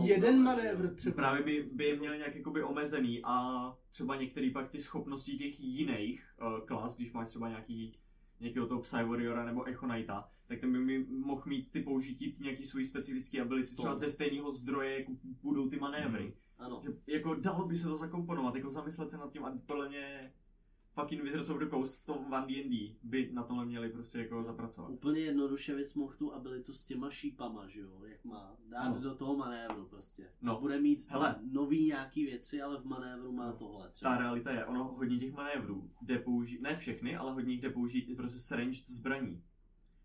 jeden manévr třeba. Právě by, by je měl nějak jakoby omezený a třeba některý pak ty schopnosti těch jiných uh, klas, když máš třeba nějaký, nějakého toho Psi Warriora nebo Echo Knighta, tak ten by mi mohl mít ty použití ty nějaký svoji specifický ability, třeba ze stejného zdroje, jako budou ty manévry. Mm. Ano. Že, jako dalo by se to zakomponovat, jako zamyslet se nad tím a podle mě fucking Wizards of the Coast v tom one D and D by na tomhle měli prostě jako zapracovat. Úplně jednoduše bys mohl tu abilitu s těma šípama, že jo, jak má, dát no. do toho manévru prostě. No. Bude mít nový nějaký věci, ale v manévru má no. tohle třeba. Ta realita je, ono hodně těch manévrů jde použít, ne všechny, ale hodně jich jde použít i prostě s ranged zbraní.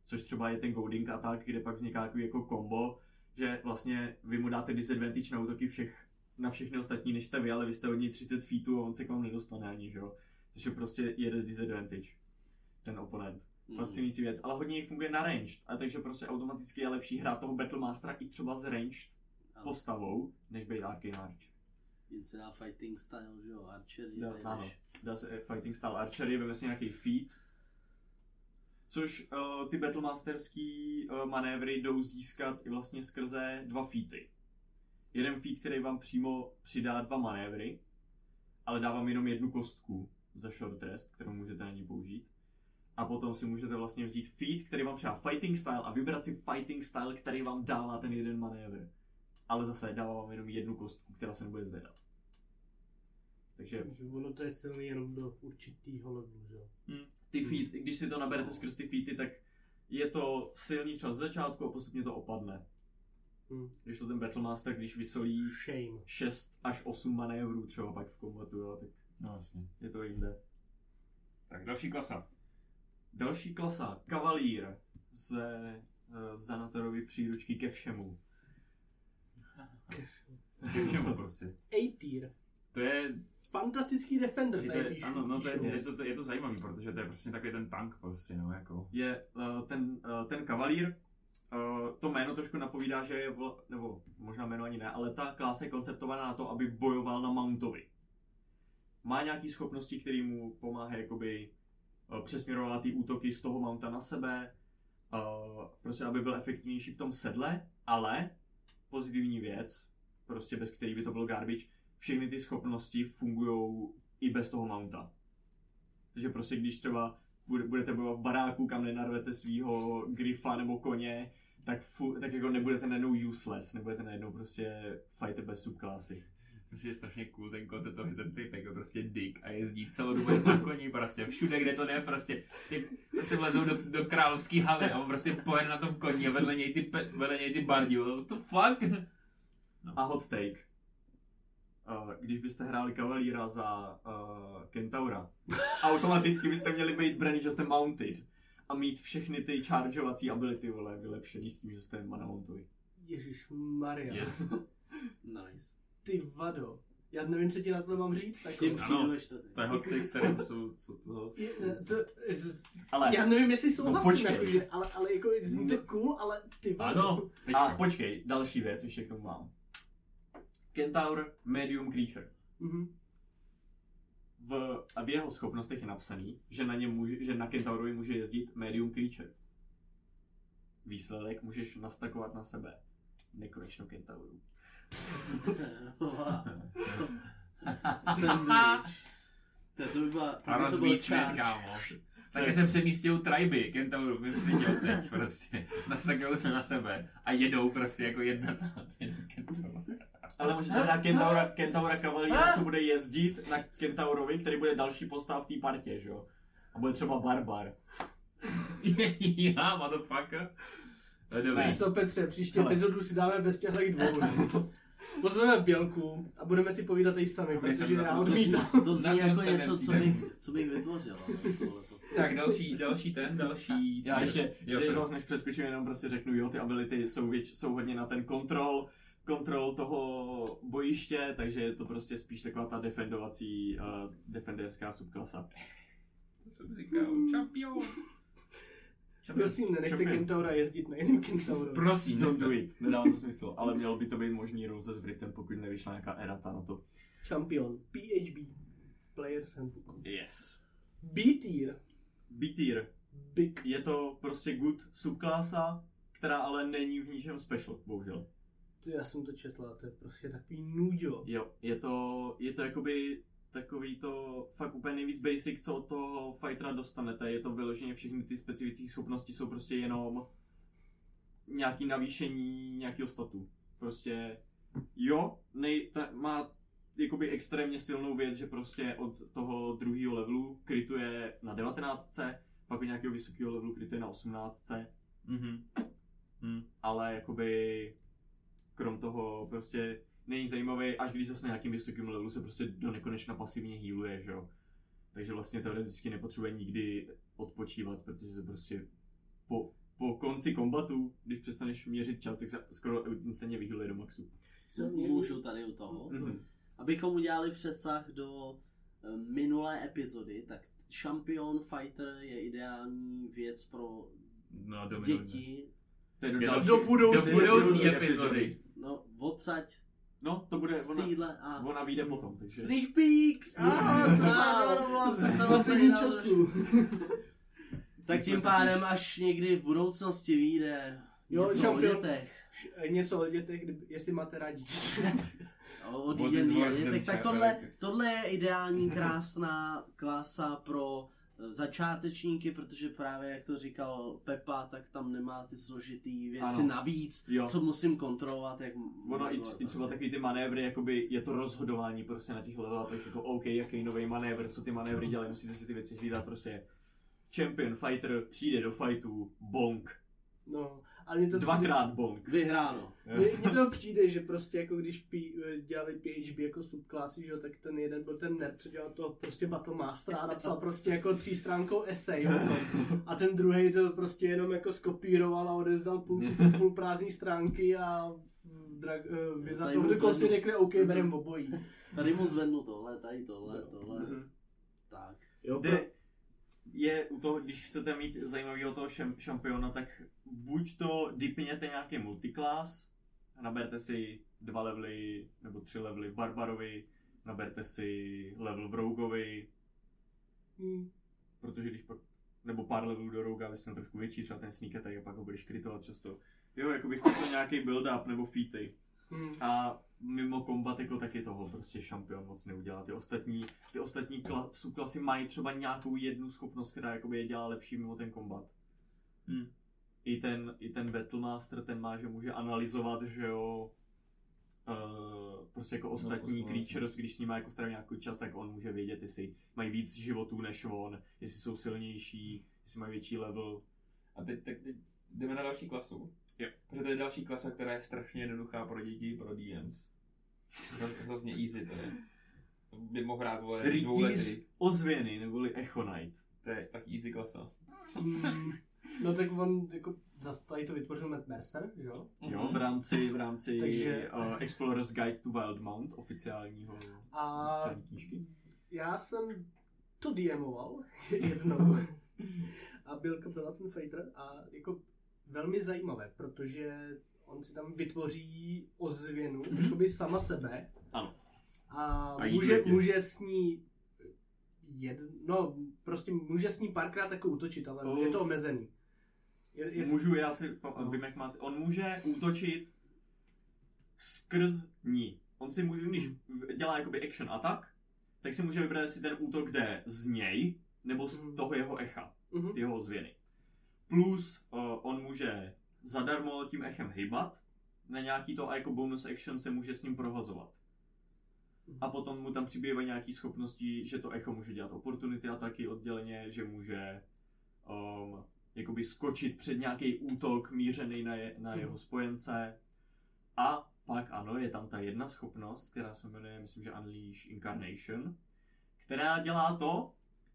Což třeba je ten goading attack, kde pak vzniká takový jako kombo, že vlastně vy mu dáte disadvantage na útoky všech na všechny ostatní, než jste vy, ale vy jste od něj třicet feetů a on se k vám nedostane ani, že jo. Takže prostě jede z disadvantage, ten oponent. Fascinující věc, ale hodně jich funguje na ranged, a takže prostě automaticky je lepší hrát toho Battle Mastera i třeba s ranged postavou, než být Arcane Archer. Jen se dá fighting style, že jo, Archer je dá, ano, dá se fighting style Archer, je vlastně nějaký feat. Což uh, ty Battle Masterský uh, manévry jdou získat i vlastně skrze dva featy. Jeden feat, který vám přímo přidá dva manévry, ale dá vám jenom jednu kostku za short rest, kterou můžete na ní použít. A potom si můžete vlastně vzít feat, který vám přidá fighting style a vybrat si fighting style, který vám dává ten jeden manévr. Ale zase dává vám jenom jednu kostku, která se nebude zvedat. Takže ono to je silný jenom do určitýho levelu, že jo? Hmm. Ty feat, když si to naberete no. skrz ty featy, tak je to silný čas z začátku a postupně to opadne. Hmm. Když to ten Battle Master, když vysolí Shame. šest až osm manévrů třeba pak v kombatu, jo, tak no, vlastně. Je to jinde. Tak další klasa. Další klasa, Cavalier ze Zanaterovy příručky ke všemu. Ke všemu prostě. A-tier. To je fantastický defender. Je to, je, píšu, ano, no, to je, je, to, je to zajímavý, protože to je prostě takový ten tank prostě, no jako. Je uh, ten, uh, ten Cavalier. Uh, to jméno trošku napovídá, že je, vl- nebo možná jméno ani ne, ale ta klasa je konceptovaná na to, aby bojoval na mountovi. Má nějaké schopnosti, které mu pomáhají jakoby uh, přesměrovat ty útoky z toho mounta na sebe, uh, prostě aby byl efektivnější v tom sedle, ale pozitivní věc, prostě bez který by to bylo garbage, všechny ty schopnosti fungují i bez toho mounta. Takže prostě když třeba budete bojovat v baráku, kam nenarvete svýho grifa nebo koně, tak, fu, tak jako nebudete najednou useless, nebudete najednou prostě fighter bez subklasy. Prostě je strašně cool ten koncept, že ten typ jako prostě dick a jezdí celou dobu na koní prostě, všude kde to jde prostě, ty prostě vlezou do, do královský haly a on prostě pojede na tom koní a vedle něj ty, pe, vedle něj ty bardi, what the fuck? No. A hot take. Když byste hráli Kavalíra za uh, Kentaura, automaticky byste měli být braný, že jste mounted a mít všechny ty chargeovací ability, vole, vylepšený s tím, že jste na mountovi. Ježišmarja. Yes. Nice. Ty vado. Já nevím, co ti na to mám říct. Tak tím přijdeš tady. To je hot take, kterým jsou, co to... Je, to, to ale, já nevím, jestli souhlasím, no, ale, ale jako zní to cool, ale ty vám... Ano, a počkej, další věc, ještě k tomu mám. Kentaur, medium creature. Mm-hmm. V, a v jeho schopnostech je napsaný, že na, něm může, že na kentaurovi může jezdit medium creature. Výsledek můžeš nastakovat na sebe. Nekonečno kentauru. To by byla... A rozmíčet, kámo. Taky se přemístějí triby kentauru, my si děl teď prostě. Nastakují se na sebe a jedou prostě jako jedna kentaura. Ale možná dát kentaura, kentaura kavalíra, co bude jezdit na kentaurovi, který bude další postava v té partě, že jo? A bude třeba barbar. Já, motherfucker. Víš co, Petře, příští ale... epizodu si dáme bez těchto dvou. Pozveme Bělku a budeme si povídat i sami, protože já odmítám. To zní jako něco, co, mi, co bych vytvořil. Tak další, další ten, další... Já ještě, jo, že zase než přeskočím, jenom prostě řeknu, jo, ty ability jsou, věč, jsou hodně na ten kontrol, kontrol toho bojiště, takže je to prostě spíš taková ta defendovací, uh, defenderská subklasa. To jsem říkal, Champion. Prosím, nenechte kentaura jezdit na jiném kentauru. Prosím, don't do it. Nedává to smysl, ale mělo by to být možný rouze s Britem, pokud nevyšla nějaká erata na to. Champion. P H B. Players Handbook. Yes. B-tier. B-tier. Big. Je to prostě good subklasa, která ale není v ničem special, bohužel. Já jsem to četla, to je prostě takový nudo. Jo, je to, je to jakoby... Takový to fakt úplně nejvíc basic, co od toho fightera dostanete. Je to vyloženě, všechny ty specifické schopnosti jsou prostě jenom nějaký navýšení nějakého statu. Prostě jo, nej, ta, má jakoby extrémně silnou věc, že prostě od toho druhého levelu krytuje na devatenáctce, pak od nějakého vysokého levelu krytuje na osmnáctce. Mm-hmm. Mm. Ale jakoby krom toho prostě není zajímavý, až když zase na nějakým vysokým levelu se prostě do nekonečna pasivně healuje, že jo. Takže vlastně teoreticky nepotřebuje nikdy odpočívat, protože prostě po, po konci kombatu, když přestaneš měřit čas, tak se skoro instantně vyhealuje do maxu. Můžu tady u toho. Mm-hmm. Abychom udělali přesah do minulé epizody, tak Champion Fighter je ideální věc pro no, do děti. Do, do, další, do budoucí, do budoucí epizody. epizody. No, odsaď. No, to bude, Stýdle, ona, ona vyjde potom, takže... Sneak peeks! Aaaa, samotný času. Tak tím pádem až někdy v budoucnosti vyjde něco jo, o dětech. Něco o dětech, jestli máte rádi děti. O dětech, tak tohle, tohle je ideální krásná klasa pro začátečníky, protože právě jak to říkal Pepa, tak tam nemá ty složitý věci ano. Navíc, jo. Co musím kontrolovat, jak... Ono i třeba prostě. Takový ty manévry, jakoby je to rozhodování prostě na těch levelách, jako OK, jaký nový manévr, co ty manévry dělají, musíte si ty věci hlídat, prostě Champion Fighter přijde do fightu, bonk. No, ale to dvakrát přijde... bonk. Vyhráno. Mně to přijde, že prostě jako když pí, dělali P H B jako subklásy, že, tak ten jeden byl ten nerd, co dělal to prostě Battle Master a napsal prostě jako třístránkou esej. A ten druhý to prostě jenom jako skopíroval a odezdal půl, půl prázdný stránky a vyzadnou si řekne OK, berem obojí. Tady mu zvednu tohle, tady tohle, tohle. Mm-hmm. Tak. Jo, De- je u toho, když chcete mít zajímavého toho šem, šampiona, tak buď to dipněte nějaký multiclass, naberte si dva levely nebo tři levely v barbarovi, naberte si level v rougovi, hmm. protože když pak, nebo pár levelů do rouga, aby jsme trošku větší, třeba ten sníkete a pak ho budeš krytovat často. Jo, jakoby chcete nějaký build-up nebo featy. Hmm. A mimo kombat jako taky toho prostě šampion moc neudělá. Ty ostatní, ty ostatní kla- subklasy mají třeba nějakou jednu schopnost, která jakoby je dělá lepší mimo ten kombat. Hmm. I ten, i ten Battlemaster, ten má, že může analyzovat, že jo, uh, prostě jako ostatní no, creatures, když s ním má jako straví nějaký čas, tak on může vědět, jestli mají víc životů než on, jestli jsou silnější, jestli mají větší level. A teď, teď, teď jdeme na další klasu. Jo. Protože to je další klasa, která je strašně jednoduchá pro děti, pro D Ms. To je vlastně easy, to je. To by mohl hrát vole dvou lety. Rytíř ozvěny, neboli Echo Knight. To je tak easy klasa. No tak on jako zase tady to vytvořil Matt Mercer, jo? Jo, v rámci, v rámci Takže... uh, Explorer's Guide to Wildmount, oficiálního a... oficiální knížky. Já jsem to DMoval jednou a Bylka byla ten Fighter a jako velmi zajímavé, protože on si tam vytvoří ozvěnu, jakoby sama sebe. Ano. A může, může s ní jedno, no prostě může s ní párkrát jako útočit, ale oh. je to omezený. Je, je Můžu, to... já si no. vím, jak máte. On může útočit skrz ní. On si může, když dělá jakoby action attack, tak si může vybrat, jestli ten útok jde z něj, nebo z mm. toho jeho echa, mm-hmm. z jeho ozvěny. Plus uh, on může zadarmo tím echem hýbat, na nějaký to a jako bonus action se může s ním prohazovat. A potom mu tam přibývají nějaké schopnosti, že to echo může dělat opportunity a taky odděleně, že může um, jakoby skočit před nějaký útok mířený na, je, na jeho spojence. A pak ano, je tam ta jedna schopnost, která se jmenuje, myslím, že Unleash Incarnation, která dělá to,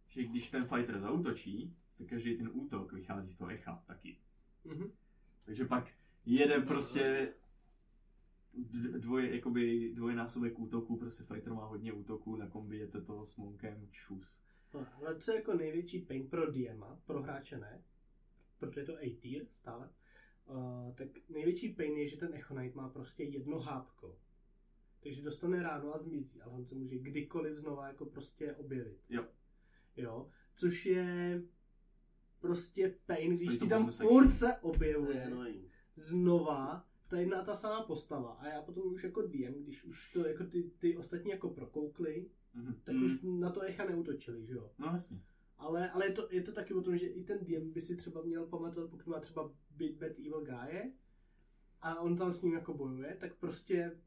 že když ten fighter zaútočí, tak každý ten útok vychází z toho echa taky. Mm-hmm. Takže pak jede prostě... Dvoj, jakoby dvojnásobek útoků, prostě fighter má hodně útoků, nakombinujete toho s monkem, čus. No, ale co je jako největší pain pro D M a, pro hráče ne, protože je to A-tier stále, uh, tak největší pain je, že ten Echo Knight má prostě jedno hápko. Takže dostane ráno a zmizí, ale on se může kdykoliv znova jako prostě objevit. Jo. Jo, což je prostě pain, když ti tam furt se objevuje znova, ta jedna ta samá postava a já potom už jako D M, když už to jako ty, ty ostatní jako prokoukli, mm-hmm. tak mm. už na to echa neutočili, že jo? No jasně. Ale, ale je, to, je to taky o tom, že i ten D M by si třeba měl pamatovat, pokud má třeba Big Bad Evil Guy a on tam s ním jako bojuje, tak prostě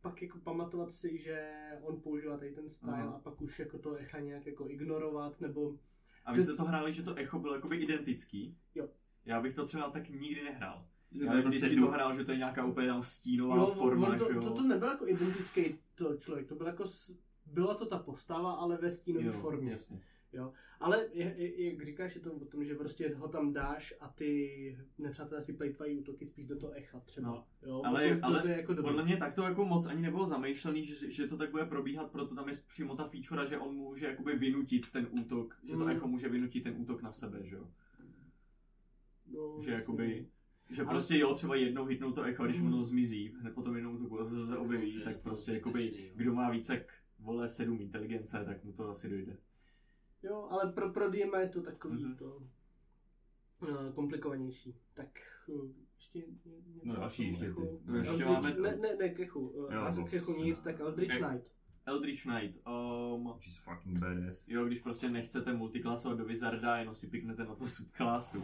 pak jako pamatovat si, že on používá tady ten style Aha. a pak už jako to echa nějak jako ignorovat nebo... A vy jste to hráli, že to echo bylo jakoby identický? Jo. Já bych to třeba tak nikdy nehrál. Já bych vždycky to hrál, že to je nějaká úplně tam stínová jo, forma, to, že jo. To, to nebyl jako identický to člověk, to byl jako, byla to ta postava, ale ve stínové formě. Jasně. Jo. Ale jak říkáš, je to o tom, že prostě ho tam dáš a ty nepřátelé si plejtvají útoky spíš do toho echa třeba. No. Jo, ale to, ale to je jako podle mě tak to jako moc ani nebylo zamýšlený, že, že to tak bude probíhat, proto tam je přímo ta featura, že on může jakoby vynutit ten útok, že to mm. echo může vynutit ten útok na sebe, že jo. No, že jakoby... Že ale prostě jo, třeba jednou hitnou to echo, když ono zmizí, hned potom jednou to zase objeví, tak prostě jakoby, kdo má více k vole sedm inteligence, tak mu to asi dojde. Jo, ale pro, pro D M a je to takový mm-hmm. to uh, komplikovanější. Tak uh, ještě... No další ještě ty. Ještě máme... Ne, ne, ne, kechu. Uh, já jsem kechu nic, tak Eldritch Knight. Eldritch Knight, um, she's fucking badass. Jo, když prostě nechcete multiklasovat do Wizarda, jenom si piknete na to subklasu.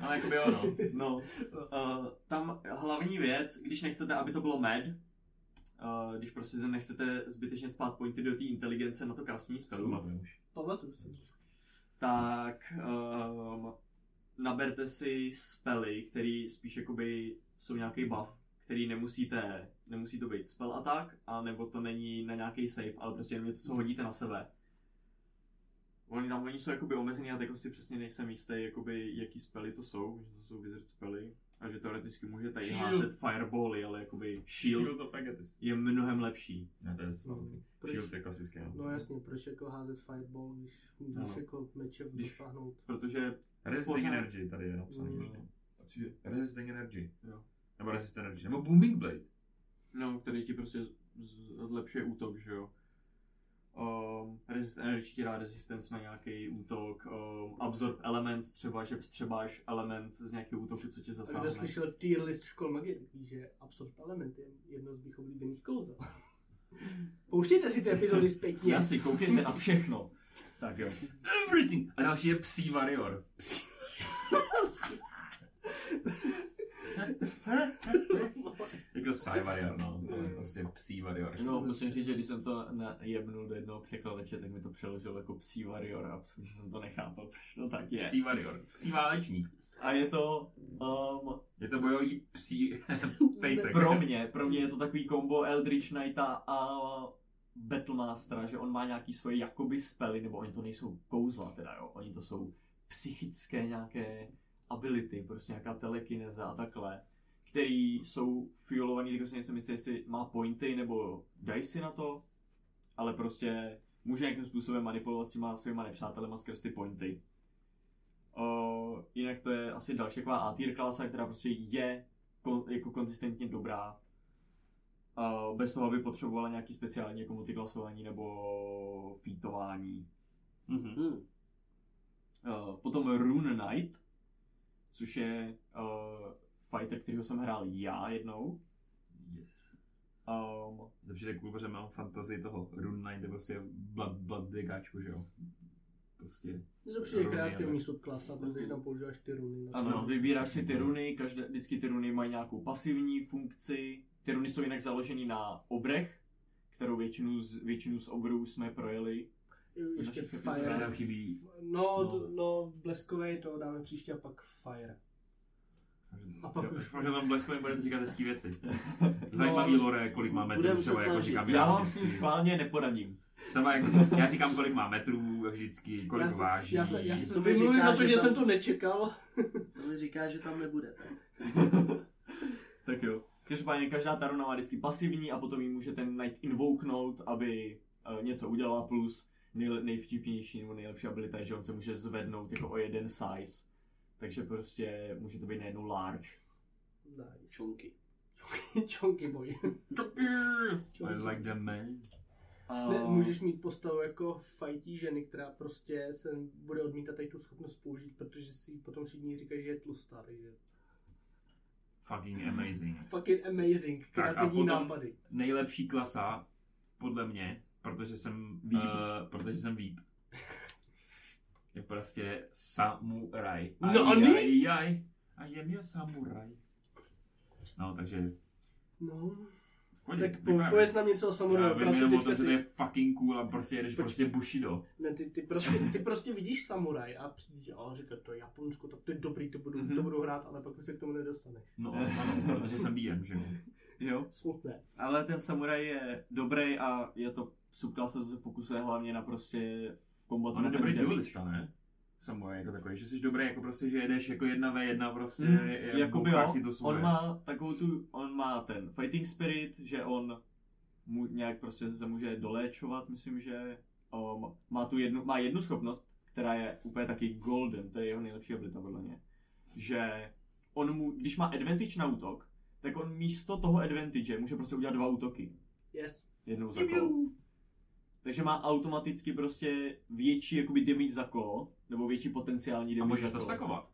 Ale jakoby ono, no. Uh, tam hlavní věc, když nechcete, aby to bylo mad, uh, když prostě nechcete zbytečně spát pointy do té inteligence na to kasní spelu, tak um, naberte si spely, které spíš jakoby jsou nějaký buff, který nemusíte, nemusí to být spell attack, anebo to není na nějaký save, ale prostě jenom něco, co hodíte na sebe. Oni tam oni jsou jakoby omezený a tak si přesně nejsem jistý, jakoby, jaký spely to jsou, že to jsou wizard spely a že teoreticky můžete i házet firebally, ale jakoby shield, shield je mnohem lepší. Ne, to je slavský. Shield je klasický. No, no jasně, proč jako házet fireball, když můžeš no. jako mečem dosáhnout. Protože... Resisting pořád... energy tady je napsaný. No. No. Takže resisting energy. Jo. Nebo resist energy. Nebo booming blade. No, který ti prostě zlepšuje útok, že jo. Um, resist energy ti dá resistance na nějaký útok, um, absorb elements třeba, že vstřebáš element z nějakého útoku, co tě zasáhne. Když slyšel tier list škol magie, víš, že absorb element je jedno z mých oblíbených kouzel. Pouštějte si ty epizody zpětně. Já si koukejte na všechno. Tak jo. Everything! A další je Psi Warrior. Psi Jako Psi Warrior, no. Prostě Psi Warrior. No, musím říct, že když jsem to jebnul do jednoho překladače, tak mi to přeložil jako Psi Warrior a absolutně jsem to nechápal, proč to tak je. Psi Warrior. Psi válečník. A je to... Um, je to bojový psí... pejsek. Pro mě, pro mě je to takový kombo Eldritch Knighta a Battle Mastera, že on má nějaký svoje jakoby spely, nebo oni to nejsou kouzla teda, jo. Oni to jsou psychické nějaké ability, prostě nějaká telekineze a takhle, který jsou fuelovaný, tak se něco myslí, jestli má pointy nebo dají si na to, ale prostě může nějakým způsobem manipulovat s těma svýma nepřátelema skrz ty pointy. Uh, jinak to je asi další taková A-tier klasa, která prostě je kon, jako konzistentně dobrá. Uh, bez toho, aby potřebovala nějaký speciální jako multiklasování nebo featování. Mm-hmm. Uh, potom Rune Knight, což je uh, fighter, kterýho jsem hrál já jednou. Yes. Um, Dobře, tak vůbec mám fantazii toho. Rune Knight je prostě blood, blood dekáčku, že jo? Prostě to přijde kreativní subklasa, protože tam používáš ty runy. Ano, vybíráš si ty runy, každé, vždycky ty runy mají nějakou pasivní funkci. Ty runy jsou jinak založeny na obrech, kterou většinu z, většinu z obrů jsme projeli. Ještě Fire. Chybí. No, no, no bleskovej to dáme příště a pak Fire. A pak už možná tam bleskovej budete říkat hezký věci. Zajímavý no, lore, kolik máme metrů třeba, jako říkám. Já vám s ním schválně neporadím. Sama, jako, já říkám, kolik má metrů, vždycky, kolik já váží. Já se, já se co vymluvím na to, že, že tam, jsem to nečekal. Co mi říká, že tam nebudete. Tak jo. Každopádně každá ta runa má vždycky pasivní a potom jí může ten Knight invoknout, aby uh, něco udělala, plus nej, nejvtipnější nebo nejlepší abilita je, že on se může zvednout jako o jeden size. Takže prostě může to být nejednou large. Chunky. Chunky boy. I like them man. Ne, můžeš mít postavu jako fajtí ženy, která prostě se bude odmítat tady tu schopnost použít, protože si potom všichni říkají, že je tlustá, takže... Fucking amazing. Fucking amazing, kreativní nápady. Nejlepší klasa, podle mě, protože jsem víp, uh, protože jsem víp. Je prostě samuraj. Aj, no ani? Aj, aj, aj, aj, aj, samuraj. No, takže... No... Chodí, tak po, pověz nám něco o samuraji. Já vím jenom o tom, že to je fucking cool a prostě jedeš Počkej. prostě Bushido. Ne, ty, ty, prostě, ty prostě vidíš samuraj a přijdeš a říkáš, to je Japonsko, tak to je dobrý, to budu, mm-hmm. to budu hrát, ale pak se k tomu nedostaneš. No, ano, protože jsem bíjem, že jo. Smutné. Ale ten samuraj je dobrý a je to subklasa, co se fokusuje hlavně na prostě v kombatu. On je dobrý duelista, ne? Samuraj jako takový, že jsi dobrý, jako prostě, že jedeš jako jedna ve jedna prostě, mm, je, jako by to svoje. On má takovou tu, on má ten fighting spirit, že on mu, nějak prostě se může doléčovat, myslím, že um, má tu jednu, má jednu schopnost, která je úplně taky golden, to je jeho nejlepší abilita podle mě, že on mu, když má advantage na útok, tak on místo toho advantage může prostě udělat dva útoky. Yes. Jednou za kolo. Takže má automaticky prostě větší jakoby damage za kolo, nebo větší potenciální damage. A můžeš to stackovat?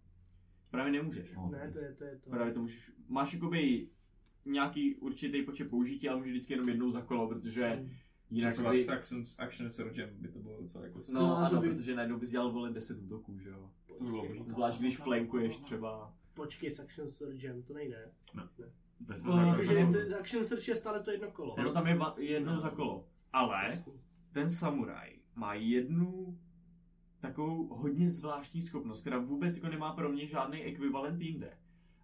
Právě nemůžeš. No, ne, to je, to je to. Právě to můžeš. Máš jakoby nějaký určitý počet použití, ale můžeš vždycky jenom jednou za kolo, protože mm. jinak by... Jakoby... Action Surge by to bylo docela jako... No, no ano, by... protože najednou bys dělal vole deset útoků, že jo? Počkej, zvlášť když flankuješ třeba... Počkej s Action Surgem, to nejde. Ne. Ne. No, to, Action Surge je stále to jedno kolo. No, tam je jednou no. za kolo, ale... Ten samuraj má jednu takovou hodně zvláštní schopnost, která vůbec jako nemá pro mě žádný ekvivalent jinde.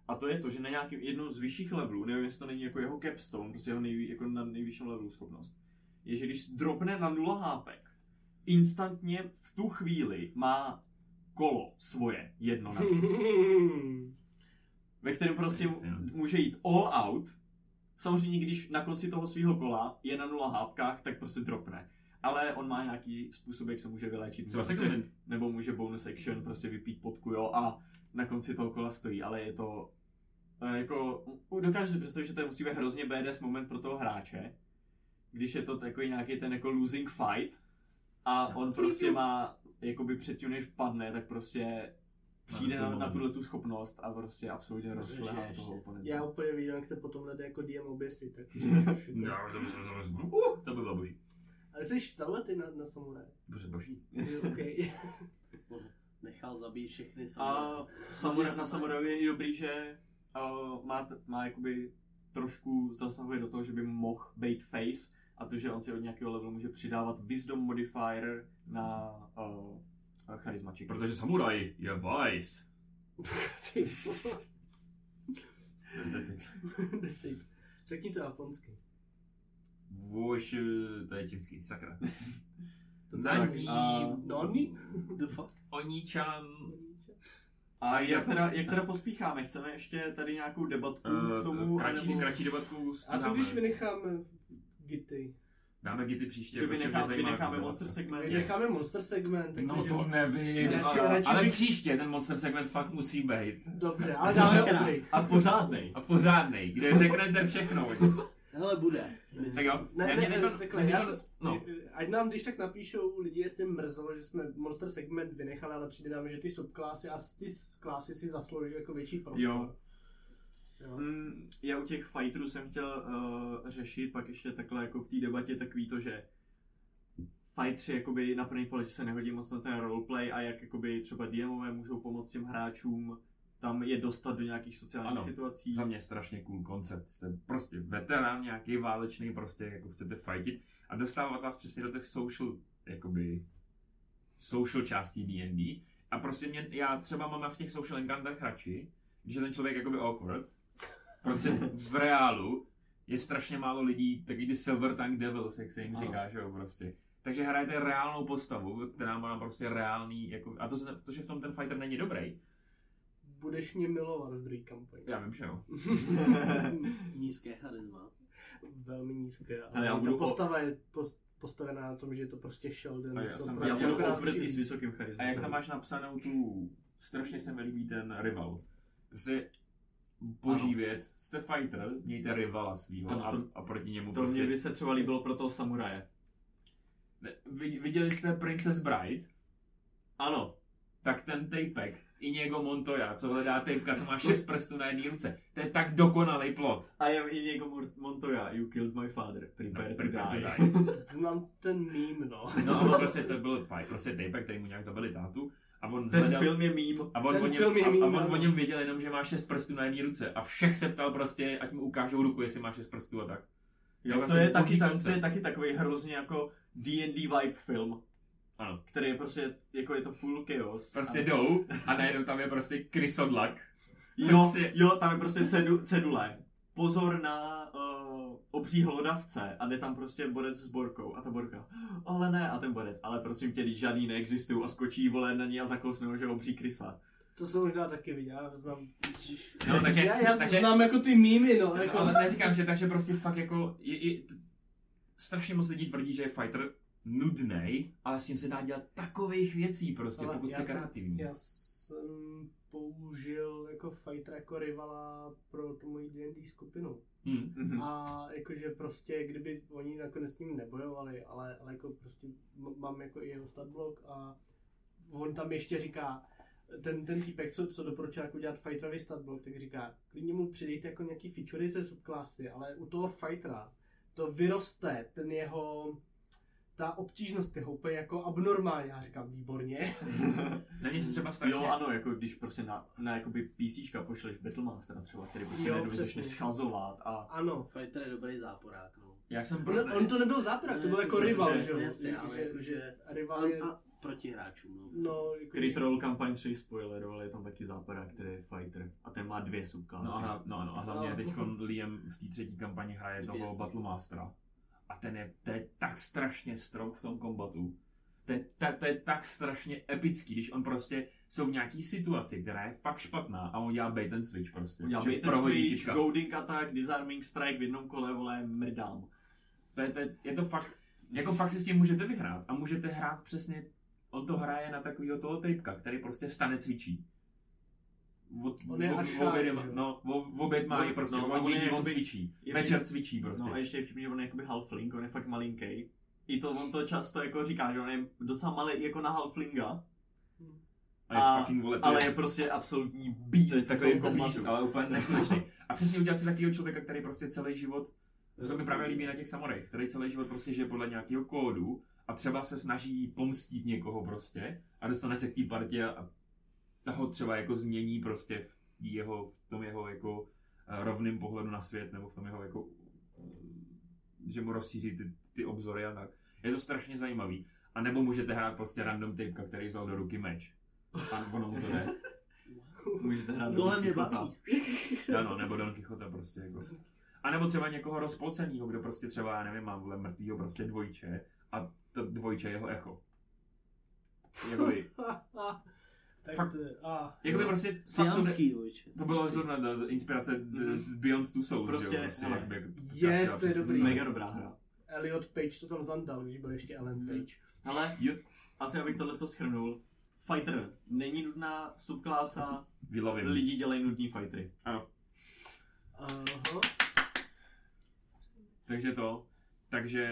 A to je to, že na nějakém jednou z vyšších levelů, nevím, jestli to není jako jeho capstone, prostě jeho nejvý, jako na nejvyšším levelu schopnost, je, že když dropne na nula hápek, instantně v tu chvíli má kolo svoje, jedno navíc. Ve kterém prostě může jít all out, samozřejmě když na konci toho svého kola je na nula hápkách, tak prostě dropne. Ale on má nějaký způsob, jak se může vyléčit, třeba se, nebo může bonus action, prostě vypít potku, jo, a na konci toho kola stojí, ale je to, jako, dokážu si představit, že to musí být hrozně B D S moment pro toho hráče, když je to takový nějaký ten jako losing fight a no, on prostě má, jakoby předtím než vpadne, tak prostě přijde no, na, na tuhle tu schopnost a prostě absolutně rozšlehá toho oponenta. Já úplně vidím, jak se potom hledá jako D M oběsí, tak... No, to by bylo boží. Ale jsi zaletý na, na samuraje. Bože boží. Okay. Nechal zabít všechny samuraje. A samuraj, na samuraji je dobrý, že uh, má, má jakoby trošku zasahuje do toho, že by mohl bait face. A to, že on si od nějakého levelu může přidávat wisdom modifier na uh, charismačík. Protože samuraj je vice. Decid. Decid. Řekni to japonsky. Vůj, to je čínský, sakra. Na ní, no ní? The fuck? Oníčan. A jak teda, jak teda pospícháme? Chceme ještě tady nějakou debatku uh, k tomu? Kratší, anebo... kratší debatku. A co když vynecháme Gity? Dáme Gity příště. Že vynecháme, vynecháme monster segment. Vynecháme monster segment. No takže... to nevím. Ne, ale, ale příště ten monster segment fakt musí být. Dobře, ale dáme dobrý. A pořádnej. A pořádnej, kde řeknete všechno. Hele, bude. Tak jo. Ne, ne, ne, ne, ne, takhle, já se, no. Ať nám když tak napíšou lidi, jestli mrzelo, že jsme monster segment vynechali, ale přijde nám, že ty subklásy a ty klásy si zaslouží jako větší prostor. Jo. Jo. Mm, já u těch fighterů jsem chtěl uh, řešit pak ještě takhle jako v té debatě takový to, že fightři jakoby na první pohled se nehodí moc na ten roleplay a jak jakoby třeba D Mové můžou pomoct těm hráčům tam je dostat do nějakých sociálních ano, situací. Za mě strašně cool koncept. Jste prostě veterán nějaký válečný, prostě jako chcete fightit a dostávat vás přesně do těch social, jakoby social částí D and D. A prostě mě, já třeba mám v těch social encounterech radši, že ten člověk jakoby awkward, protože v reálu je strašně málo lidí, taky ty silver tank devils, jak se jim ano. říká, že jo, prostě. Takže hrajete reálnou postavu, která má prostě reálný, jako, a to, to, že v tom ten fighter není dobrý, budeš mě milovat v druhé kampani. Já vím, že jo. Nízké charisma. Velmi nízké, ale, ale ta postava o... je post, postavená na tom, že je to prostě Sheldon. Já jsem prostě oprtý s vysokým charismem. A jak tam máš napsanou tu... Strašně se mi líbí ten rival. Prostě boží ano. věc, jste fighter, mějte rivala svýho ano, to, a, a proti němu to prostě... To mě by se třeba líbilo pro toho samuraje. Ne, viděli jste Princess Bride? Ano. Tak ten tejpek, Iñigo Montoya, co hledá tejpka, co má šest prstů na jedné ruce, to je tak dokonalý plot. I am Iñigo Montoya, you killed my father, prepare, no, prepare to die. To die. Znám ten meme, no. No, ale prostě to byl prostě tejpek, který mu nějak zabili tátu. A on ten hledal, film je meme. A on, on, on, on, on, on o něm věděl jenom, že má šest prstů na jedné ruce. A všech se ptal prostě, ať mu ukážou ruku, jestli má šest prstů a tak. Jo, tak to, je taky, tak, to je taky takový hrozně jako D and D vibe film. Ano. Který je prostě, jako je to full chaos. Prostě a... jdou a najednou tam je prostě krysodlak. Jo, prostě... jo, tam je prostě cedu, cedule. Pozor na uh, obří hlodavce a jde tam prostě borec s borkou a ta borka, ale ne, a ten borec, ale prosím tě, když žádný neexistují a skočí vole na ní a zakousnou, že obří krysa. To jsem možná taky viděl, já znám, no, takže, já, já takže... znám jako ty mýmy, no. Jako... Ale neříkám, že takže prostě fakt jako, je, je, strašně moc lidí tvrdí, že je fighter, nudnej, ale s tím se dá dělat takových věcí prostě, ale pokud jste kreativní. Já jsem použil jako fighter jako rivala pro tu moji D and D skupinu. Hmm. A jakože prostě, kdyby oni nakonec s ním nebojovali, ale, ale jako prostě mám jako i jeho statblok a on tam ještě říká, ten, ten týpek, co, co doporučil jako dělat fighterový statblok, tak říká, klidně mu přidejte jako nějaký featurey ze subklasy, ale u toho fightera to vyroste ten jeho... Ta obtížnost je úplně jako abnormální, já říkám výborně. Na mě se třeba strašně... Jo ano, jako když prostě na, na jakoby PCčka pošleš Battle Mastera třeba, který prostě nedovedeš schazovat a... Ano. Fighter je dobrý záporák, no. Já jsem... On, on to nebyl záporák, to byl jako rival, že jo? Jasně, ale jakože... Rival je... A proti hráčům, no. No, jako... Critical Role kampaň tři spoiler, ale je tam taky záporák, který je Fighter. A ten má dvě subklasy. No a, no, no, a hlavně no. Teďkon Liam v té třetí kampani hraje jednoho Battle Mastera. A ten je, ten je tak strašně strop v tom kombatu. To je, ta, to je tak strašně epický, když on prostě jsou v nějaký situaci, která je fakt špatná a on dělá bait and switch prostě. On dělá bait and switch, goading attack, disarming strike, v jednom kole, vole, mrdám. To je, to je, je to fakt, jako fakt si s tím můžete vyhrát a můžete hrát přesně, on to hraje na takovýho toho typka, který prostě vstane cvičí. Od, on je až no, oběd má je prostě, no, on je, on cvičí, večer cvičí prostě. No a ještě je vtipný, že on je jakoby halfling, on je fakt malinký. I to, on to často jako říká, že on je docela malý jako na halflinga. A, ale je prostě absolutní beast. Takový beast, ale úplně neskutečný. A přesně udělat si takovýho člověka, který prostě celý život, to se mi právě líbí na těch samorech, který celý život prostě žije podle nějakého kódu a třeba se snaží pomstít někoho prostě a dostane se k té partě a ta ho třeba jako změní prostě v, jeho, v tom jeho jako rovným pohledu na svět, nebo v tom jeho jako, že mu rozšíří ty, ty obzory a tak. Je to strašně zajímavý. A nebo můžete hrát prostě random typka, který vzal do ruky meč. A ono mu to jde. Můžete hrát do Don Quichota. Ano, nebo Don Quichota prostě jako. A nebo třeba někoho rozpolcenýho, kdo prostě třeba, já nevím, mám vle mrtvýho prostě dvojče. a to dvojče jeho echo. Jakoby... Fakt, a, jakoby no, prostě... Siamský dvojče. To bylo zrovna inspirace mm-hmm. Beyond Two Souls, prostě, jo? Prostě, je, to je dobrý. Mega dobrá hra. Elliot Page to tam zandal, když byl ještě Alan Page. Ale yep. Asi abych tohle to shrnul. Fighter není nudná subklása, lidi dělají nudní fightery. Ano. Uh-huh. Takže to. Takže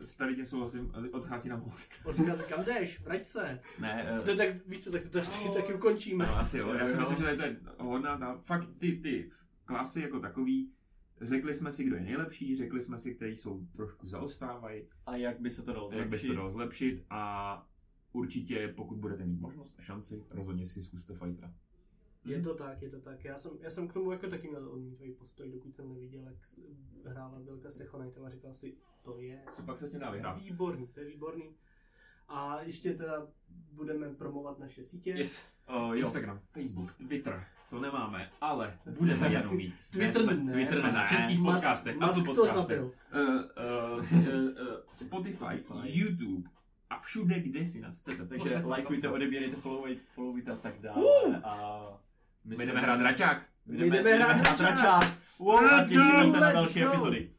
s tady tím souhlasím, odchází na most. Odchází, kam jdeš? Vrať se. Ne. Uh... To tak, víš co, tak to asi no. taky ukončíme. No, asi jo, já si myslím, že to je hodná ta... Fakt ty, ty klasy jako takový, řekli jsme si, kdo je nejlepší, řekli jsme si, kteří jsou trošku zaostávají. A jak by se to dalo zlepšit. Jak by se to dalo zlepšit a... Určitě, pokud budete mít možnost a šanci, rozhodně si zkuste Fightera. Je to tak, je to tak. Já jsem, já jsem k tomu jako taky měl odmítový postoj, dokud jsem neviděl, jak hrála Vilka s Echo Knightem a říkal si, to je Co pak se s tím dá vyhrát. Výborný, to je výborný. A ještě teda budeme promovat naše sítě. Yes. Uh, Instagram, Facebook, Twitter, to nemáme, ale budeme jenom mít. Twitter ne, ne, Twitter ne, ne. Českých podcastech, Apple podcastech, uh, uh, uh, uh, Spotify, YouTube. A všude, kde si nás chcete, takže lajkujte, odebírejte, followujte a tak dále. Uh, a my, my jdeme hrát račák. My jdeme, my jdeme, jdeme hrát račák. Wow, a těšíme se na další go. epizody.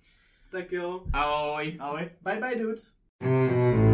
Tak jo. Ahoj. Ahoj. Bye bye dudes.